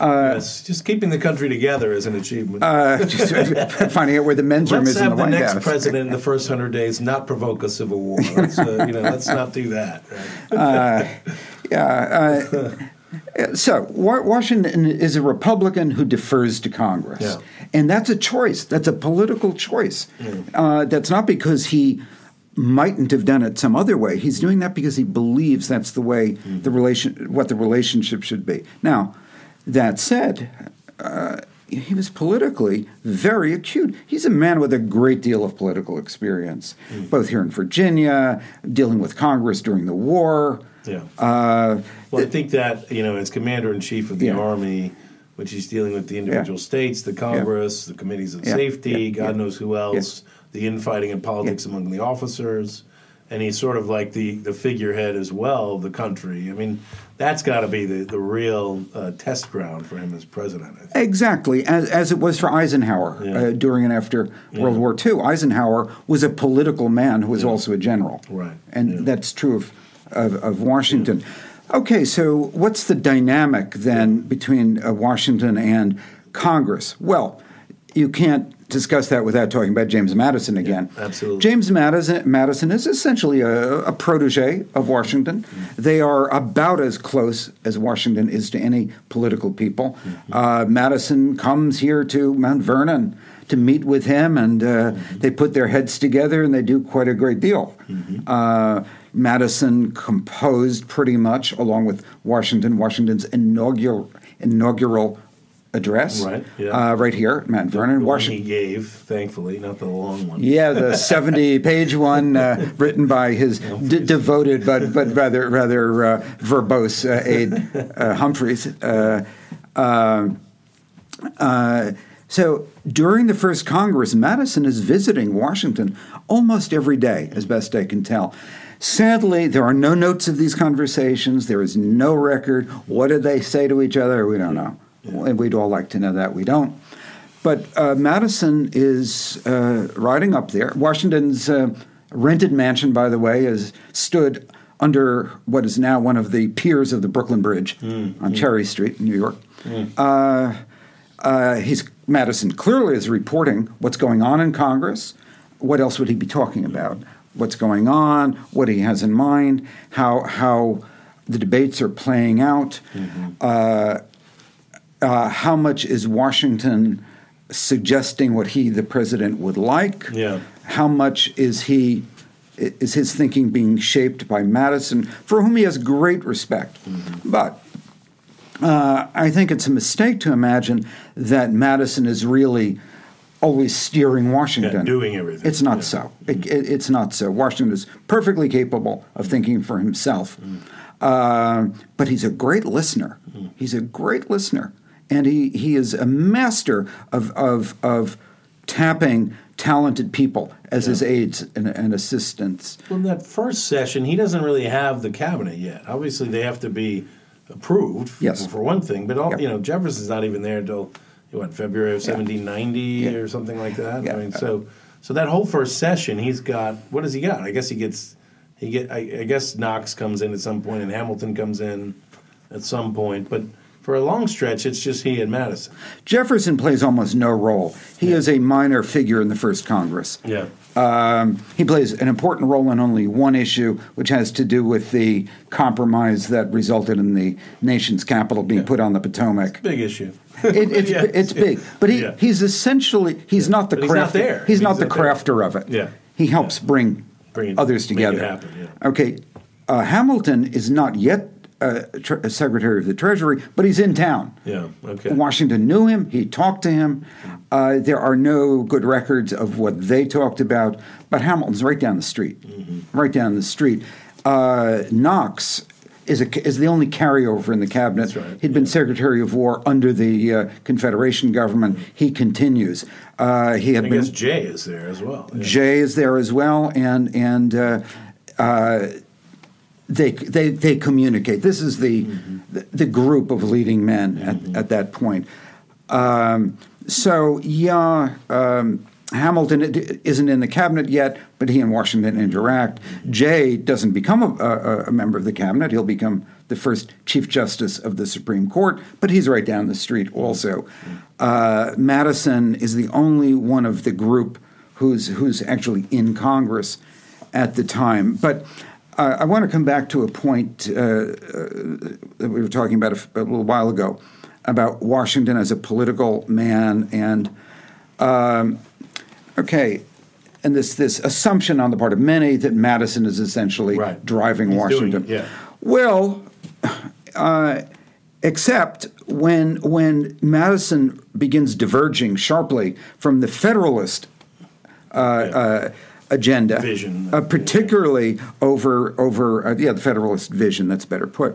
Uh, yes, just keeping the country together is an achievement. Uh, just finding out where the men's room is in the White House. Let's have the next president in the first hundred days not provoke a civil war. Let's, uh, you know, let's not do that. Right? uh, yeah. Uh, so Washington is a Republican who defers to Congress, yeah. and that's a choice. That's a political choice. Mm. Uh, that's not because he mightn't have done it some other way. He's doing that because he believes that's the way mm. the relation, what the relationship should be. Now. That said, uh, he was politically very acute. He's a man with a great deal of political experience, mm. both here in Virginia, dealing with Congress during the war. Yeah. Uh, well, I think that, you know, as commander-in-chief of the yeah. Army, which he's dealing with the individual yeah. states, the Congress, yeah. the committees of yeah. safety, yeah. God yeah. knows who else, yeah. the infighting and politics yeah. among the officers. And he's sort of like the, the figurehead as well of the country. I mean, that's got to be the, the real uh, test ground for him as president. I think. Exactly, as, as it was for Eisenhower yeah. uh, during and after yeah. World War Two. Eisenhower was a political man who was yeah. also a general. Right. And yeah. that's true of, of, of Washington. Yeah. Okay, so what's the dynamic then yeah. between uh, Washington and Congress? Well, you can't discuss that without talking about James Madison again. Yeah, absolutely. James Madison, Madison is essentially a, a protege of Washington. Mm-hmm. They are about as close as Washington is to any political people. Mm-hmm. Uh, Madison comes here to Mount Vernon to meet with him, and uh, mm-hmm. they put their heads together, and they do quite a great deal. Mm-hmm. Uh, Madison composed pretty much, along with Washington, Washington's inaugural inaugural address, right, yeah. uh, right here, Mount Vernon, the Washington. One he gave, thankfully, not the long one. Yeah, the seventy-page one uh, written by his d- devoted but but rather rather uh, verbose uh, aide uh, Humphreys. Uh, uh, uh, so during the first Congress, Madison is visiting Washington almost every day, as best I can tell. Sadly, there are no notes of these conversations. There is no record. What did they say to each other? We don't know. Yeah. And we'd all like to know that. We don't. But uh, Madison is uh, riding up there. Washington's uh, rented mansion, by the way, is stood under what is now one of the piers of the Brooklyn Bridge mm, on mm. Cherry Street in New York. Mm. Uh, uh, he's Madison clearly is reporting what's going on in Congress. What else would he be talking about? What's going on, what he has in mind, how, how the debates are playing out, mm-hmm. uh Uh, how much is Washington suggesting what he, the president, would like? Yeah. How much is he is his thinking being shaped by Madison, for whom he has great respect? Mm-hmm. But uh, I think it's a mistake to imagine that Madison is really always steering Washington. Yeah, doing everything. It's not yeah. so. It, it, it's not so. Washington is perfectly capable of thinking for himself. Mm. Uh, but he's a great listener. Mm. He's a great listener. And he, he is a master of of of tapping talented people as yeah. his aides and, and assistants. Well, in that first session, he doesn't really have the cabinet yet. Obviously, they have to be approved, for, yes. for one thing. But, all, yeah. you know, Jefferson's not even there until, what, February of seventeen ninety yeah. Yeah. or something like that? Yeah. I mean, so so that whole first session, he's got – what does he got? I guess he gets – he get. I, I guess Knox comes in at some point and Hamilton comes in at some point. But – for a long stretch, it's just he and Madison. Jefferson plays almost no role. He yeah. is a minor figure in the First Congress. Yeah. Um, he plays an important role in only one issue, which has to do with the compromise that resulted in the nation's capital being yeah. put on the Potomac. It's a big issue. it, it's, yeah. it's big. But he, yeah. he's essentially, he's yeah. not the crafter. He's not there. He's, he's not the crafter there. Of it. Yeah. He helps yeah. bring, bring it, others together. Make it happen, yeah. Okay. Uh, Hamilton is not yet Uh, tre- Secretary of the Treasury, but he's in town. Yeah, okay. Washington knew him. He talked to him. Uh, there are no good records of what they talked about, but Hamilton's right down the street. Mm-hmm. Right down the street. Uh, Knox is a, is the only carryover in the cabinet. That's right. He'd yeah. been Secretary of War under the uh, Confederation government. He continues. Uh, he had I been, guess Jay is there as well. Yeah. Jay is there as well, and and. Uh, uh, They, they they communicate. This is the mm-hmm. the, the group of leading men at, mm-hmm. at that point. Um, so yeah, um, Hamilton isn't in the cabinet yet, but he and Washington interact. Jay doesn't become a, a, a member of the cabinet. He'll become the first Chief Justice of the Supreme Court, but he's right down the street also. Uh, Madison is the only one of the group who's who's actually in Congress at the time, but. Uh, I want to come back to a point uh, uh, that we were talking about a, f- a little while ago about Washington as a political man and, um, okay, and this this assumption on the part of many that Madison is essentially right. driving He's Washington. Doing, yeah. Well, uh, except when when Madison begins diverging sharply from the Federalist uh, yeah. uh agenda, vision, uh, particularly yeah. over over uh, yeah the Federalist vision. That's better put.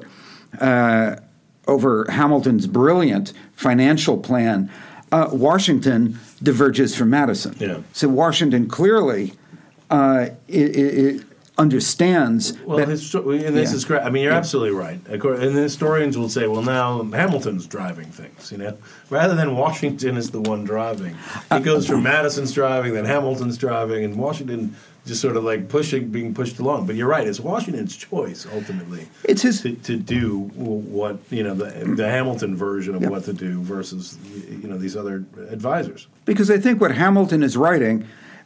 Uh, over Hamilton's brilliant financial plan, uh, Washington diverges from Madison. Yeah. So Washington clearly uh, it, it understands. Well, that, histor- and this yeah. is correct. I mean, you're yeah. absolutely right. And the historians will say, well, now Hamilton's driving things, you know, rather than Washington is the one driving. It goes from Madison's driving, then Hamilton's driving, and Washington just sort of like pushing, being pushed along. But you're right; it's Washington's choice ultimately. It's his to, to do what you know the, the Hamilton version of yep. what to do versus you know these other advisors. Because I think what Hamilton is writing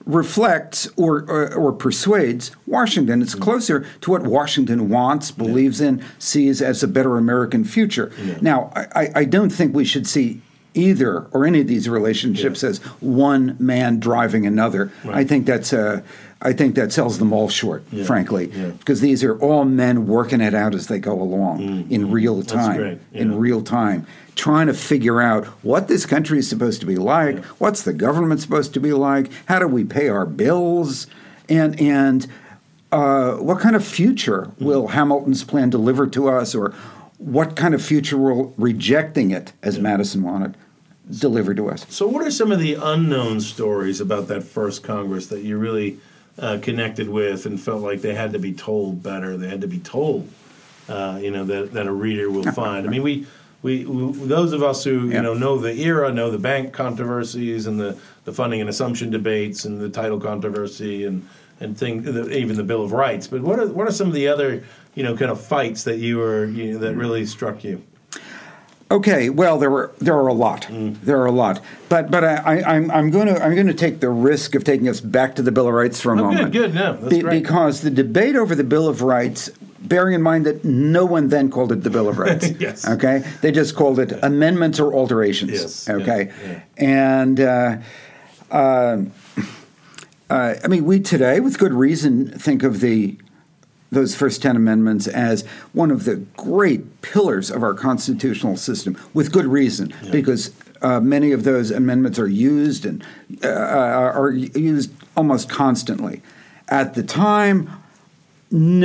reflects or, or or persuades Washington. It's closer to what Washington wants, believes yeah. in, sees as a better American future. Yeah. Now, I, I don't think we should see either or any of these relationships yeah. as one man driving another. Right. I think that's a, I think that sells them all short, yeah. frankly, because yeah. these are all men working it out as they go along mm-hmm. in real time, yeah. in real time, trying to figure out what this country is supposed to be like, yeah. what's the government supposed to be like, how do we pay our bills, and and uh, what kind of future mm-hmm. will Hamilton's plan deliver to us, or what kind of future will rejecting it, as yeah. Madison wanted, deliver to us? So what are some of the unknown stories about that first Congress that you really uh, connected with and felt like they had to be told better, they had to be told, uh, you know, that, that a reader will find? I mean, we, we, we those of us who, yeah. you know, know the era, know the bank controversies and the, the funding and assumption debates and the title controversy and, and thing, even the Bill of Rights. But what are what are some of the other, you know, kind of fights that you were you know, that really struck you? Okay, well, there were there are a lot, mm. there are a lot. But but I, I I'm I'm going to I'm going to take the risk of taking us back to the Bill of Rights for a oh, moment. Good, good, no, that's Be, great. Because the debate over the Bill of Rights, bearing in mind that no one then called it the Bill of Rights. yes. Okay, they just called it yeah. amendments or alterations. Yes. Okay, yeah, yeah. and. Uh, uh, Uh, I mean, we today, with good reason, think of the those first ten amendments as one of the great pillars of our constitutional system, with good reason, yeah. because uh, many of those amendments are used and uh, are used almost constantly. At the time,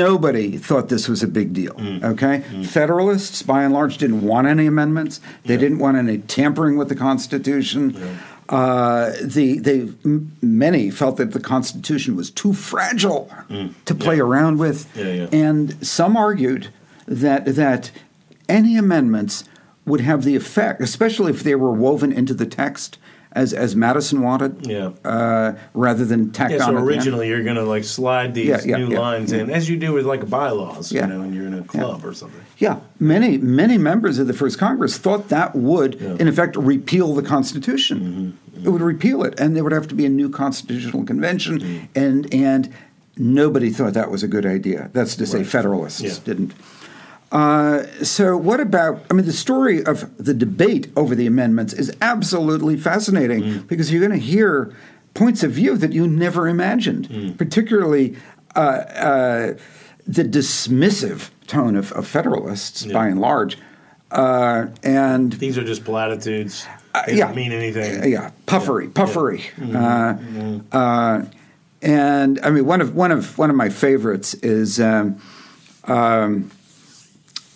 nobody thought this was a big deal, mm. okay? Mm. Federalists, by and large, didn't want any amendments. They yeah. didn't want any tampering with the Constitution. Yeah. Uh, the they m- many felt that the Constitution was too fragile mm, to play yeah. around with, yeah, yeah. and some argued that that any amendments would have the effect, especially if they were woven into the text, as as Madison wanted, yeah. uh, rather than tack yeah, on. So originally, you're going to like slide these yeah, yeah, new yeah, lines yeah. in, as you do with like bylaws, yeah. you know, and you're in a club yeah. or something. Yeah, many many members of the First Congress thought that would, yeah. in effect, repeal the Constitution. Mm-hmm, mm-hmm. It would repeal it, and there would have to be a new constitutional convention, mm-hmm. and and nobody thought that was a good idea. That's to say, right. Federalists yeah. didn't. Uh, so what about, I mean, the story of the debate over the amendments is absolutely fascinating mm. because you're going to hear points of view that you never imagined, mm. particularly uh, uh, the dismissive tone of, of Federalists, yeah. by and large. Uh, and these are just platitudes. Uh, they yeah. don't mean anything. Uh, yeah, puffery, yeah. puffery. Yeah. Mm-hmm. Uh, mm-hmm. Uh, and, I mean, one of, one of, one of my favorites is... Um, um,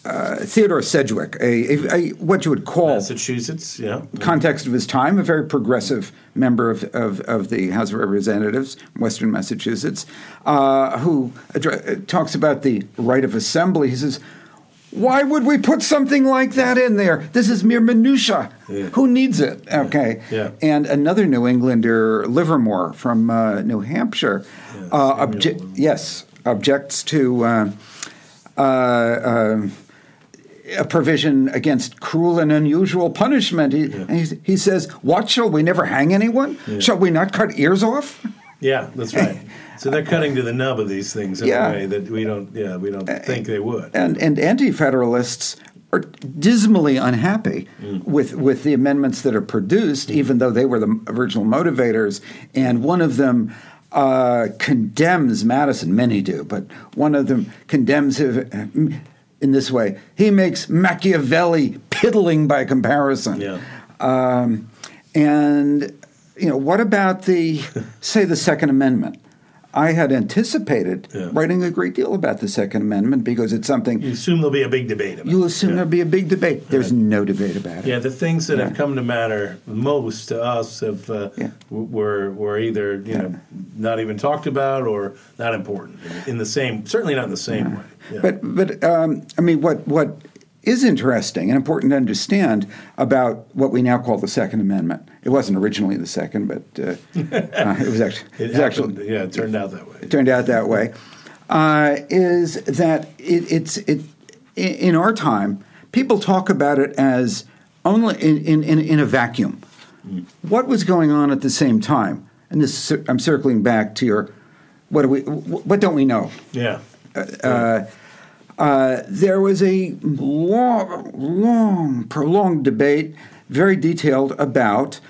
Uh, Theodore Sedgwick, a, a, a what you would call Massachusetts, yeah, context of his time, a very progressive member of, of, of the House of Representatives, Western Massachusetts, uh, who address, talks about the right of assembly. He says, "Why would we put something like that in there? This is mere minutia. Yeah. Who needs it?" Yeah. Okay. Yeah. And another New Englander, Livermore from uh, New Hampshire, yeah, uh, obje- yes, objects to uh, uh, uh, a provision against cruel and unusual punishment. He, yeah. he, he says, what, shall we never hang anyone? Yeah. Shall we not cut ears off? Yeah, that's right. So they're cutting to the nub of these things in yeah. a way that we don't yeah, we don't think they would. And and anti-federalists are dismally unhappy mm. with, with the amendments that are produced, mm. even though they were the original motivators. And one of them uh, condemns Madison. Many do, but one of them condemns him... in this way. He makes Machiavelli piddling by comparison. Yeah. Um, and, you know, what about the, say, the Second Amendment? I had anticipated yeah. writing a great deal about the Second Amendment because it's something... You assume there'll be a big debate about it. You assume yeah. there'll be a big debate. There's right. no debate about it. Yeah, the things that yeah. have come to matter most to us have uh, yeah. were were either, you yeah. know, not even talked about or not important in the same... Certainly not in the same yeah. way. Yeah. But, but um, I mean, what what is interesting and important to understand about what we now call the Second Amendment, it wasn't originally the second, but uh, uh, it was actually... It, it was actually yeah, it turned out that way. It turned out that way, uh, is that it, it's... it in our time, people talk about it as only in, in, in, in a vacuum. Mm. What was going on at the same time? And this I'm circling back to your, what do we, what don't we know? Yeah. Uh, uh, uh, there was a long, long, prolonged debate, very detailed, about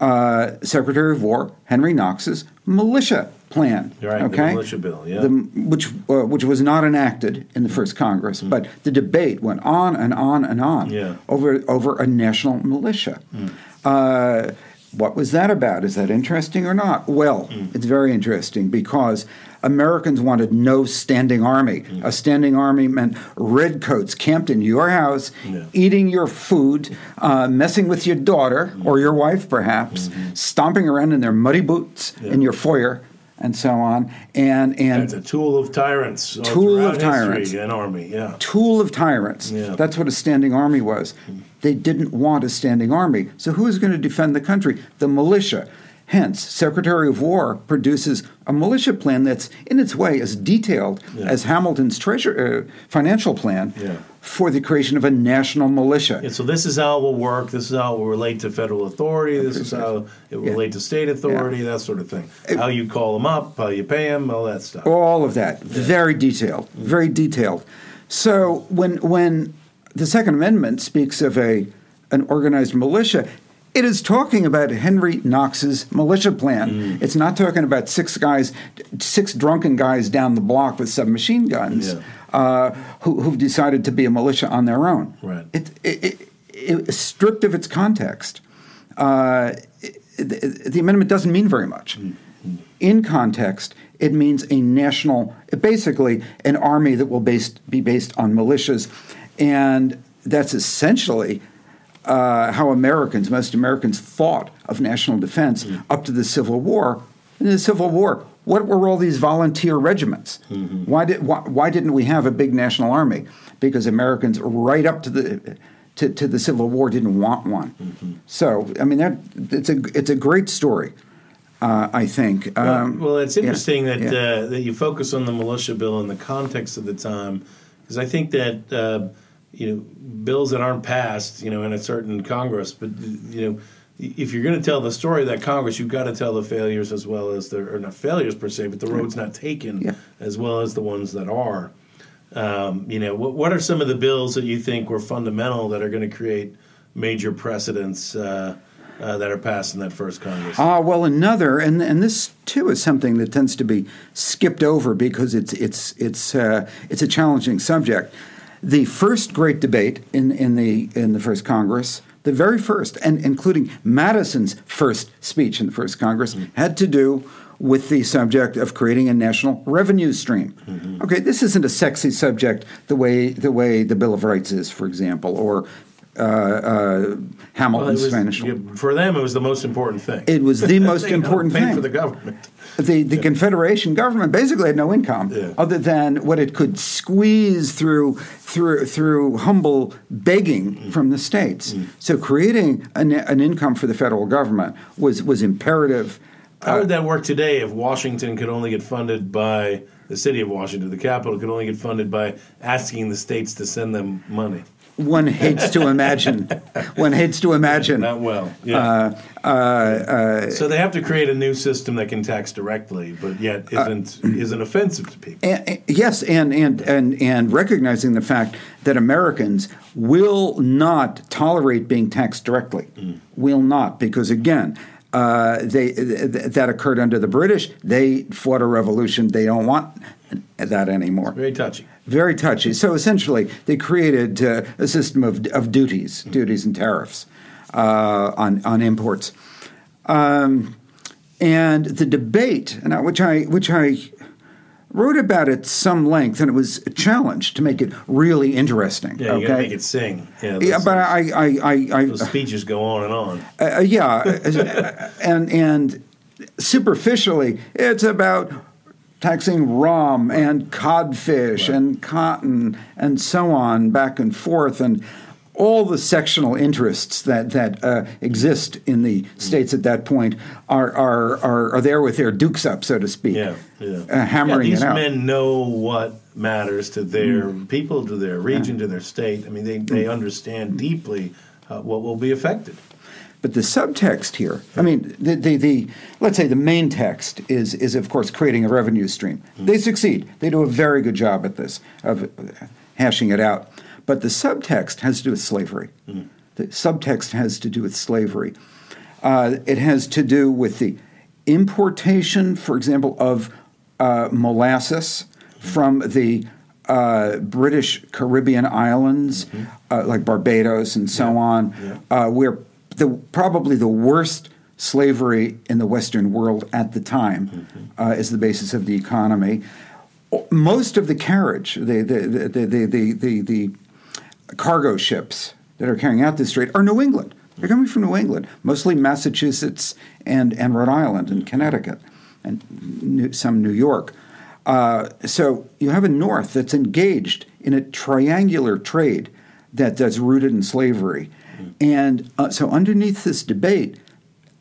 uh, Secretary of War Henry Knox's militia plan. Right, okay? The militia bill, yeah. The, which, uh, which was not enacted in the First Congress, mm. but the debate went on and on and on yeah. over, over a national militia. Mm. Uh, what was that about? Is that interesting or not? Well, mm. it's very interesting because Americans wanted no standing army. Mm. A standing army meant redcoats camped in your house, yeah. eating your food, uh, messing with your daughter mm. or your wife perhaps, mm-hmm. stomping around in their muddy boots yeah. in your foyer and so on. And and That's a tool of tyrants. Tool of tyrants. History, an army, yeah. Tool of tyrants. Yeah. That's what a standing army was. Mm. They didn't want a standing army. So who is going to defend the country? The militia. Hence, Secretary of War produces a militia plan that's, in its way, as detailed yeah. as Hamilton's treasure, uh, financial plan yeah. for the creation of a national militia. Yeah, so this is how it will work. This is how it will relate to federal authority. This is how it will yeah. relate to state authority, yeah. that sort of thing. It, how you call them up, how you pay them, all that stuff. All of that. Yeah. Very detailed. Mm-hmm. Very detailed. So when when the Second Amendment speaks of a an organized militia, it is talking about Henry Knox's militia plan. Mm. It's not talking about six guys, six drunken guys down the block with submachine guns yeah. uh, who, who've decided to be a militia on their own. Right. It, it, it, it, stripped of its context, uh, it, the, the amendment doesn't mean very much. Mm. In context, it means a national, basically an army that will based, be based on militias, and that's essentially... Uh, how Americans, most Americans, thought of national defense mm. up to the Civil War. In the Civil War, what were all these volunteer regiments? Mm-hmm. Why did why, why didn't we have a big national army? Because Americans, right up to the to, to the Civil War didn't want one. Mm-hmm. So, I mean, that it's a it's a great story, uh, I think. Um, well, well, it's interesting yeah, that yeah. Uh, that you focus on the militia bill in the context of the time, because I think that uh, you know bills that aren't passed, you know, in a certain Congress, but you know. If you're going to tell the story of that Congress, you've got to tell the failures as well as the, or not failures per se, but the roads not taken yeah. as well as the ones that are. Um, you know, what, what are some of the bills that you think were fundamental that are going to create major precedents uh, uh, that are passed in that first Congress? Ah, uh, well, another, and and this too is something that tends to be skipped over because it's it's it's uh, it's a challenging subject. The first great debate in in the in the first Congress. The very first, and including Madison's first speech in the first Congress, mm-hmm. had to do with the subject of creating a national revenue stream. Mm-hmm. Okay, this isn't a sexy subject the way the way the Bill of Rights is, for example, or uh, uh, Hamilton's well, Spanish Law. For them, it was the most important thing. It was the most important thing for the government. The the yeah. Confederation government basically had no income yeah. other than what it could squeeze through through through humble begging mm. from the states. Mm. So creating an, an income for the federal government was was imperative. How uh, would that work today if Washington could only get funded by the city of Washington, the capital could only get funded by asking the states to send them money? One hates to imagine. One hates to imagine. Yeah, not well. Yeah. Uh, uh, uh, so they have to create a new system that can tax directly, but yet isn't uh, isn't offensive to people. And, and, yes, and and and and recognizing the fact that Americans will not tolerate being taxed directly, mm. will not, because again. Uh, they th- that occurred under the British. They fought a revolution. They don't want that anymore. It's very touchy. Very touchy. So essentially, they created uh, a system of of duties, mm-hmm. duties and tariffs uh, on on imports, um, and the debate, and I, which I which I wrote about at some length, and it was a challenge to make it really interesting. Yeah, you okay? gotta make it sing. Yeah, yeah but I, I, I, I, those speeches go on and on. Uh, yeah, and and superficially, it's about taxing rum and codfish right. and cotton and so on, back and forth, and all the sectional interests that that uh, exist in the states at that point are are are, are there with their dukes up, so to speak, yeah, yeah. Uh, hammering yeah, it out. These men know what matters to their mm. people, to their region, yeah. to their state. I mean, they, they mm. understand deeply uh, what will be affected. But the subtext here, I mean, the, the the let's say the main text is is of course creating a revenue stream. Mm. They succeed. They do a very good job at this of hashing it out. But the subtext has to do with slavery. Mm. The subtext has to do with slavery. Uh, it has to do with the importation, for example, of uh, molasses from the uh, British Caribbean islands, mm-hmm. uh, like Barbados and so yeah. on, yeah. Uh, where the, probably the worst slavery in the Western world at the time mm-hmm. uh, is the basis of the economy. Most of the carriage, the the the the the, the, the cargo ships that are carrying out this trade are New England. They're coming from New England, mostly Massachusetts and, and Rhode Island and Connecticut and New, some New York. Uh, so you have a North that's engaged in a triangular trade that, that's rooted in slavery. And uh, so underneath this debate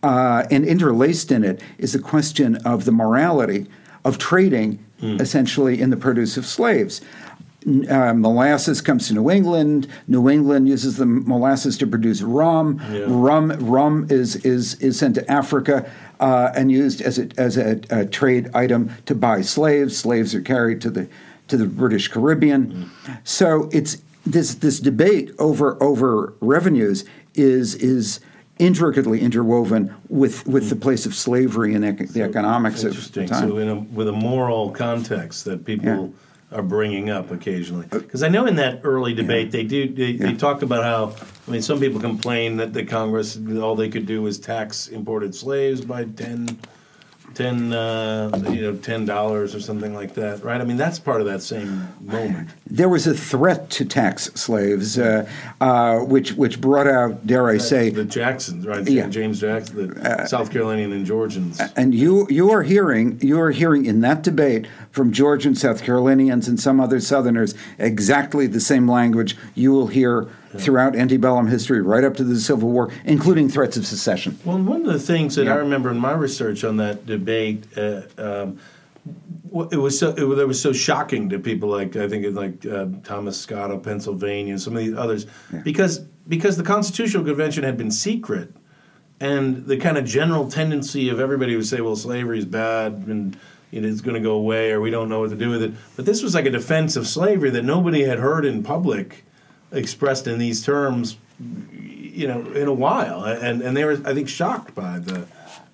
uh, and interlaced in it is the question of the morality of trading mm. essentially in the produce of slaves. Uh, molasses comes to New England. New England uses the molasses to produce rum. Yeah. Rum, rum is is is sent to Africa uh, and used as a as a, a trade item to buy slaves. Slaves are carried to the to the British Caribbean. Mm. So it's this this debate over over revenues is is intricately interwoven with, with mm. the place of slavery and the, the so, economics of the time. So in a, with a moral context that people. Yeah. are bringing up occasionally. Because I know in that early debate, yeah. they do they, yeah. they talked about how, I mean, some people complained that the Congress, all they could do was tax imported slaves by ten, ten uh, you know, ten dollars or something like that, right? I mean, that's part of that same moment. There was a threat to tax slaves, uh, uh, which which brought out, dare I say... The Jacksons, right? Yeah. James Jackson, the uh, South Carolinian and Georgians. And you you are hearing you are hearing in that debate from Georgian, South Carolinians, and some other Southerners exactly the same language you will hear throughout antebellum history, right up to the Civil War, including threats of secession. Well, one of the things that yeah. I remember in my research on that debate, uh, um, it was so it was, it was so shocking to people like I think like uh, Thomas Scott of Pennsylvania and some of these others, yeah. because because the Constitutional Convention had been secret, and the kind of general tendency of everybody would say, well, slavery is bad and it is going to go away, or we don't know what to do with it. But this was like a defense of slavery that nobody had heard in public expressed in these terms, you know, in a while, and and they were, I think, shocked by the.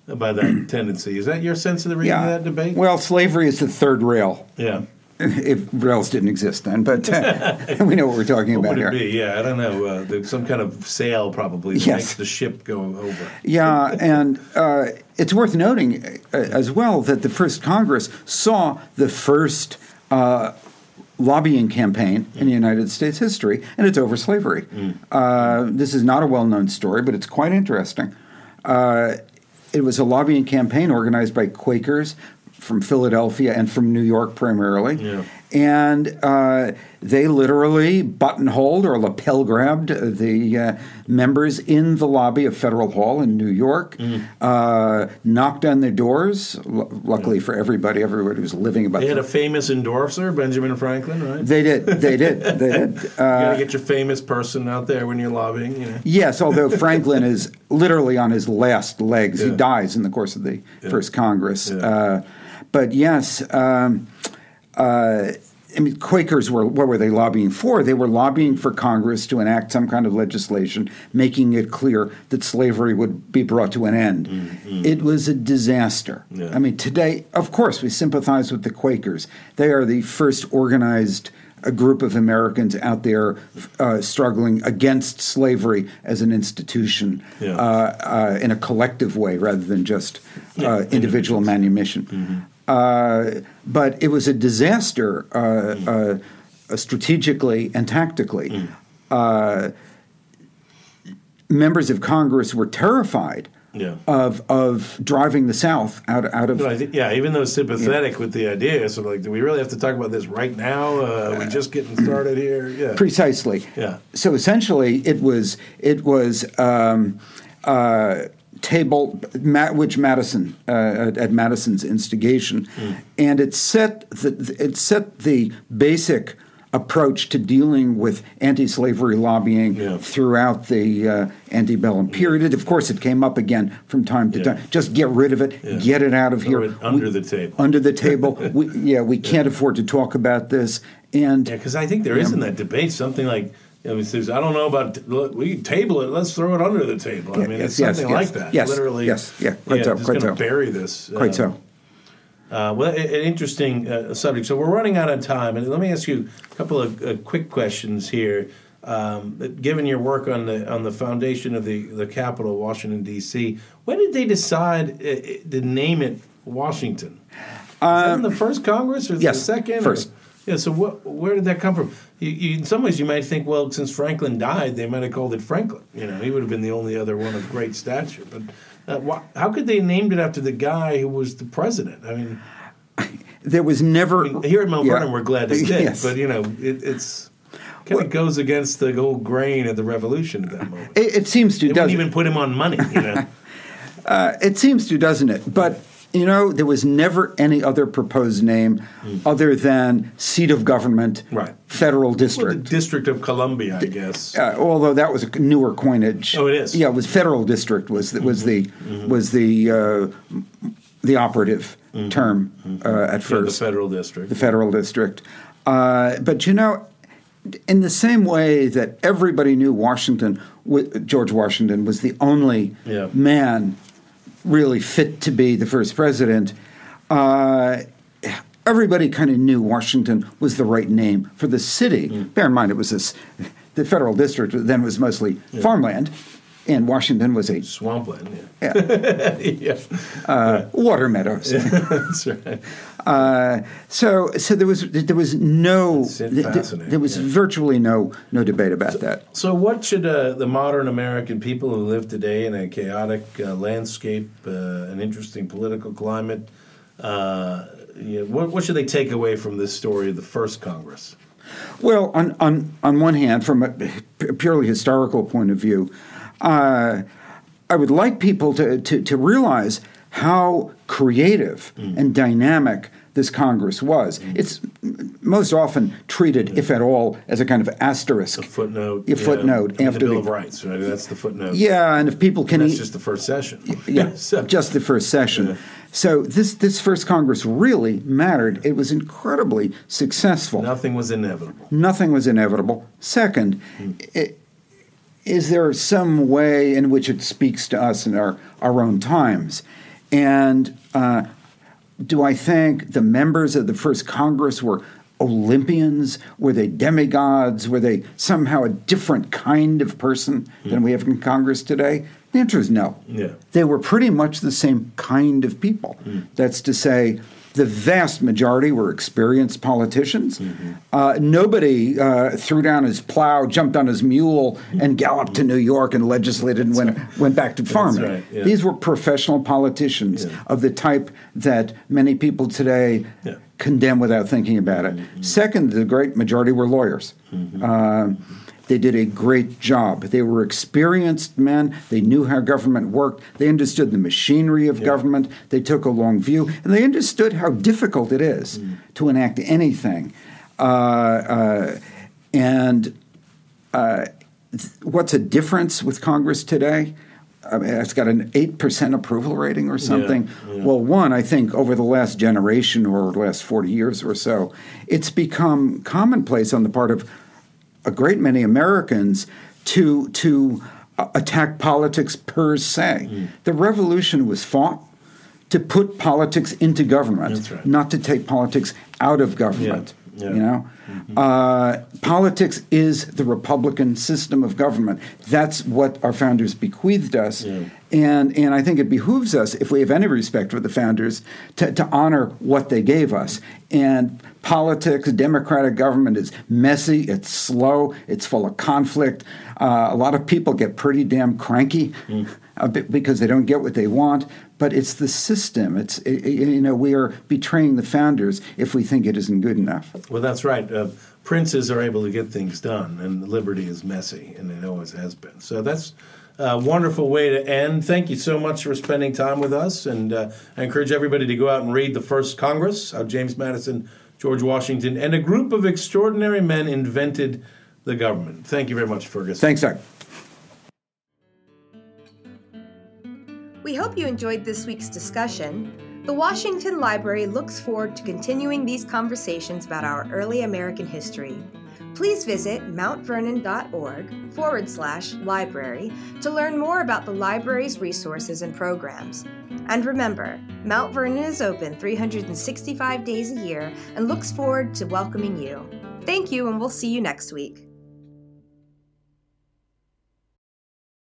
By that tendency. Is that your sense of the reading yeah. of that debate? Well, slavery is the third rail. Yeah. If rails didn't exist then, but uh, we know what we're talking what about would it here. Be? Yeah, I don't know. Uh, some kind of sail probably that yes. makes the ship go over. Yeah, and uh, it's worth noting uh, as well that the First Congress saw the first uh, lobbying campaign mm. in United States history, and it's over slavery. Mm. Uh, this is not a well-known story, but it's quite interesting. Uh, It was a lobbying campaign organized by Quakers from Philadelphia and from New York primarily. Yeah. And uh, they literally buttonholed or lapel-grabbed the uh, members in the lobby of Federal Hall in New York, mm. uh, knocked on their doors, L- luckily yeah. for everybody, everybody was living about that. They had them. A famous endorser, Benjamin Franklin, right? They did, they did, they did. Uh, you got to get your famous person out there when you're lobbying, you know? Yes, although Franklin is literally on his last legs. Yeah. He dies in the course of the yeah. First Congress. Yeah. Uh, but yes... Um, Uh, I mean, Quakers were, what were they lobbying for? They were lobbying for Congress to enact some kind of legislation, making it clear that slavery would be brought to an end. Mm-hmm. It was a disaster. Yeah. I mean, today, of course, we sympathize with the Quakers. They are the first organized uh, group of Americans out there uh, struggling against slavery as an institution yeah. uh, uh, in a collective way rather than just uh, yeah. individual manumission. Mm-hmm. Uh, but it was a disaster uh, mm. uh, strategically and tactically. Mm. Uh, members of Congress were terrified yeah. of of driving the South out, out of... No, I th- yeah, even though sympathetic yeah. with the idea, sort of like, do we really have to talk about this right now? Uh, we're just getting started here? Yeah. Precisely. Yeah. So essentially it was... It was um, uh, Table, which Madison uh, at Madison's instigation, mm. and it set the it set the basic approach to dealing with anti-slavery lobbying yeah. throughout the uh, antebellum period. And of course, it came up again from time to yeah. time. Just get rid of it, yeah. get it out of here, it under we, the table, under the table. we, yeah, we can't yeah. afford to talk about this. And yeah, because I think there yeah. is in that debate something like. I mean, says, I don't know about, t- look, we table it, let's throw it under the table. I mean, yes, it's something yes, like yes, that. Yes, literally. Yes, yeah, quite yeah, so, just quite so. Bury this. Quite uh, so. Uh, well, an interesting uh, subject. So we're running out of time, and let me ask you a couple of uh, quick questions here. Um, given your work on the on the foundation of the, the Capitol, Washington, D C, when did they decide uh, to name it Washington? Was um, that in the first Congress or yes, the second? First. Or? Yeah, so what, where did that come from? You, you, in some ways, you might think, well, since Franklin died, they might have called it Franklin. You know, he would have been the only other one of great stature. But uh, wh- how could they have named it after the guy who was the president? I mean, there was never I mean, here at Mount Vernon. Yeah. We're glad it's dead, yes. but you know, it, it's kind well, of goes against the whole grain of the revolution at that moment. It, it seems to. They wouldn't even put him on money. You know, uh, it seems to, doesn't it? But. You know, there was never any other proposed name mm. other than seat of government, right. federal district. Well, the District of Columbia, I guess. Uh, although that was a newer coinage. Oh, it is. Yeah, it was federal district was the, was the mm-hmm. was the uh, the operative mm-hmm. term mm-hmm. Uh, at first. Yeah, the federal district. The federal district. Uh, but you know, in the same way that everybody knew Washington, George Washington was the only yeah. man. Really fit to be the first president, uh, everybody kind of knew Washington was the right name for the city. Mm. Bear in mind, it was this, the federal district then was mostly yeah. farmland, and Washington was a... Swampland, yeah. yeah. yeah. Uh, yeah. Water meadows. Yeah, that's right. Uh, so so there was there was no th- there was yeah. virtually no no debate about so, that. So what should uh, the modern American people who live today in a chaotic uh, landscape, uh, an interesting political climate, uh, you know, what, what should they take away from this story of the first Congress? Well, on on on one hand, from a purely historical point of view, uh, I would like people to to, to realize how creative mm. and dynamic this Congress was. Mm. It's most often treated, yeah. if at all, as a kind of asterisk. A footnote. A yeah. footnote. I mean, after the Bill the, of Rights, right? That's the footnote. Yeah, and if people can... And that's e just the first session. Yeah, so. just the first session. Yeah. So this, this first Congress really mattered. It was incredibly successful. Nothing was inevitable. Nothing was inevitable. Second, mm. it, is there some way in which it speaks to us in our, our own times? And uh, do I think the members of the first Congress were Olympians? Were they demigods? Were they somehow a different kind of person mm. than we have in Congress today? The answer is no. Yeah. They were pretty much the same kind of people. Mm. That's to say, the vast majority were experienced politicians. Mm-hmm. uh, nobody uh, threw down his plow, jumped on his mule, and galloped mm-hmm. to New York and legislated and went, right. went back to farming. Right. Yeah. These were professional politicians yeah. of the type that many people today yeah. condemn without thinking about it. Mm-hmm. Second, the great majority were lawyers. Mm-hmm. uh, They did a great job. They were experienced men. They knew how government worked. They understood the machinery of yeah. government. They took a long view. And they understood how difficult it is mm. to enact anything. Uh, uh, and uh, what's a difference with Congress today? I mean, it's got an eight percent approval rating or something. Yeah, yeah. Well, one, I think over the last generation or last forty years or so, it's become commonplace on the part of a great many Americans to to uh, attack politics per se. Mm. The revolution was fought to put politics into government, That's right. not to take politics out of government. Yeah. Yeah. You know, mm-hmm. uh, politics is the Republican system of government. That's what our founders bequeathed us, yeah. and and I think it behooves us, if we have any respect for the founders, to to honor what they gave us. And politics, democratic government is messy, it's slow, it's full of conflict. Uh, a lot of people get pretty damn cranky mm. a bit because they don't get what they want, but it's the system. It's, it, you know, we are betraying the founders if we think it isn't good enough. Well, that's right. Uh, princes are able to get things done, and liberty is messy, and it always has been. So that's a wonderful way to end. Thank you so much for spending time with us, and uh, I encourage everybody to go out and read The First Congress, how James Madison, George Washington, and a group of extraordinary men invented the government. Thank you very much, Fergus. Thanks, Doug. We hope you enjoyed this week's discussion. The Washington Library looks forward to continuing these conversations about our early American history. Please visit mountvernon.org forward slash library to learn more about the library's resources and programs. And remember, Mount Vernon is open three hundred sixty-five days a year and looks forward to welcoming you. Thank you, and we'll see you next week.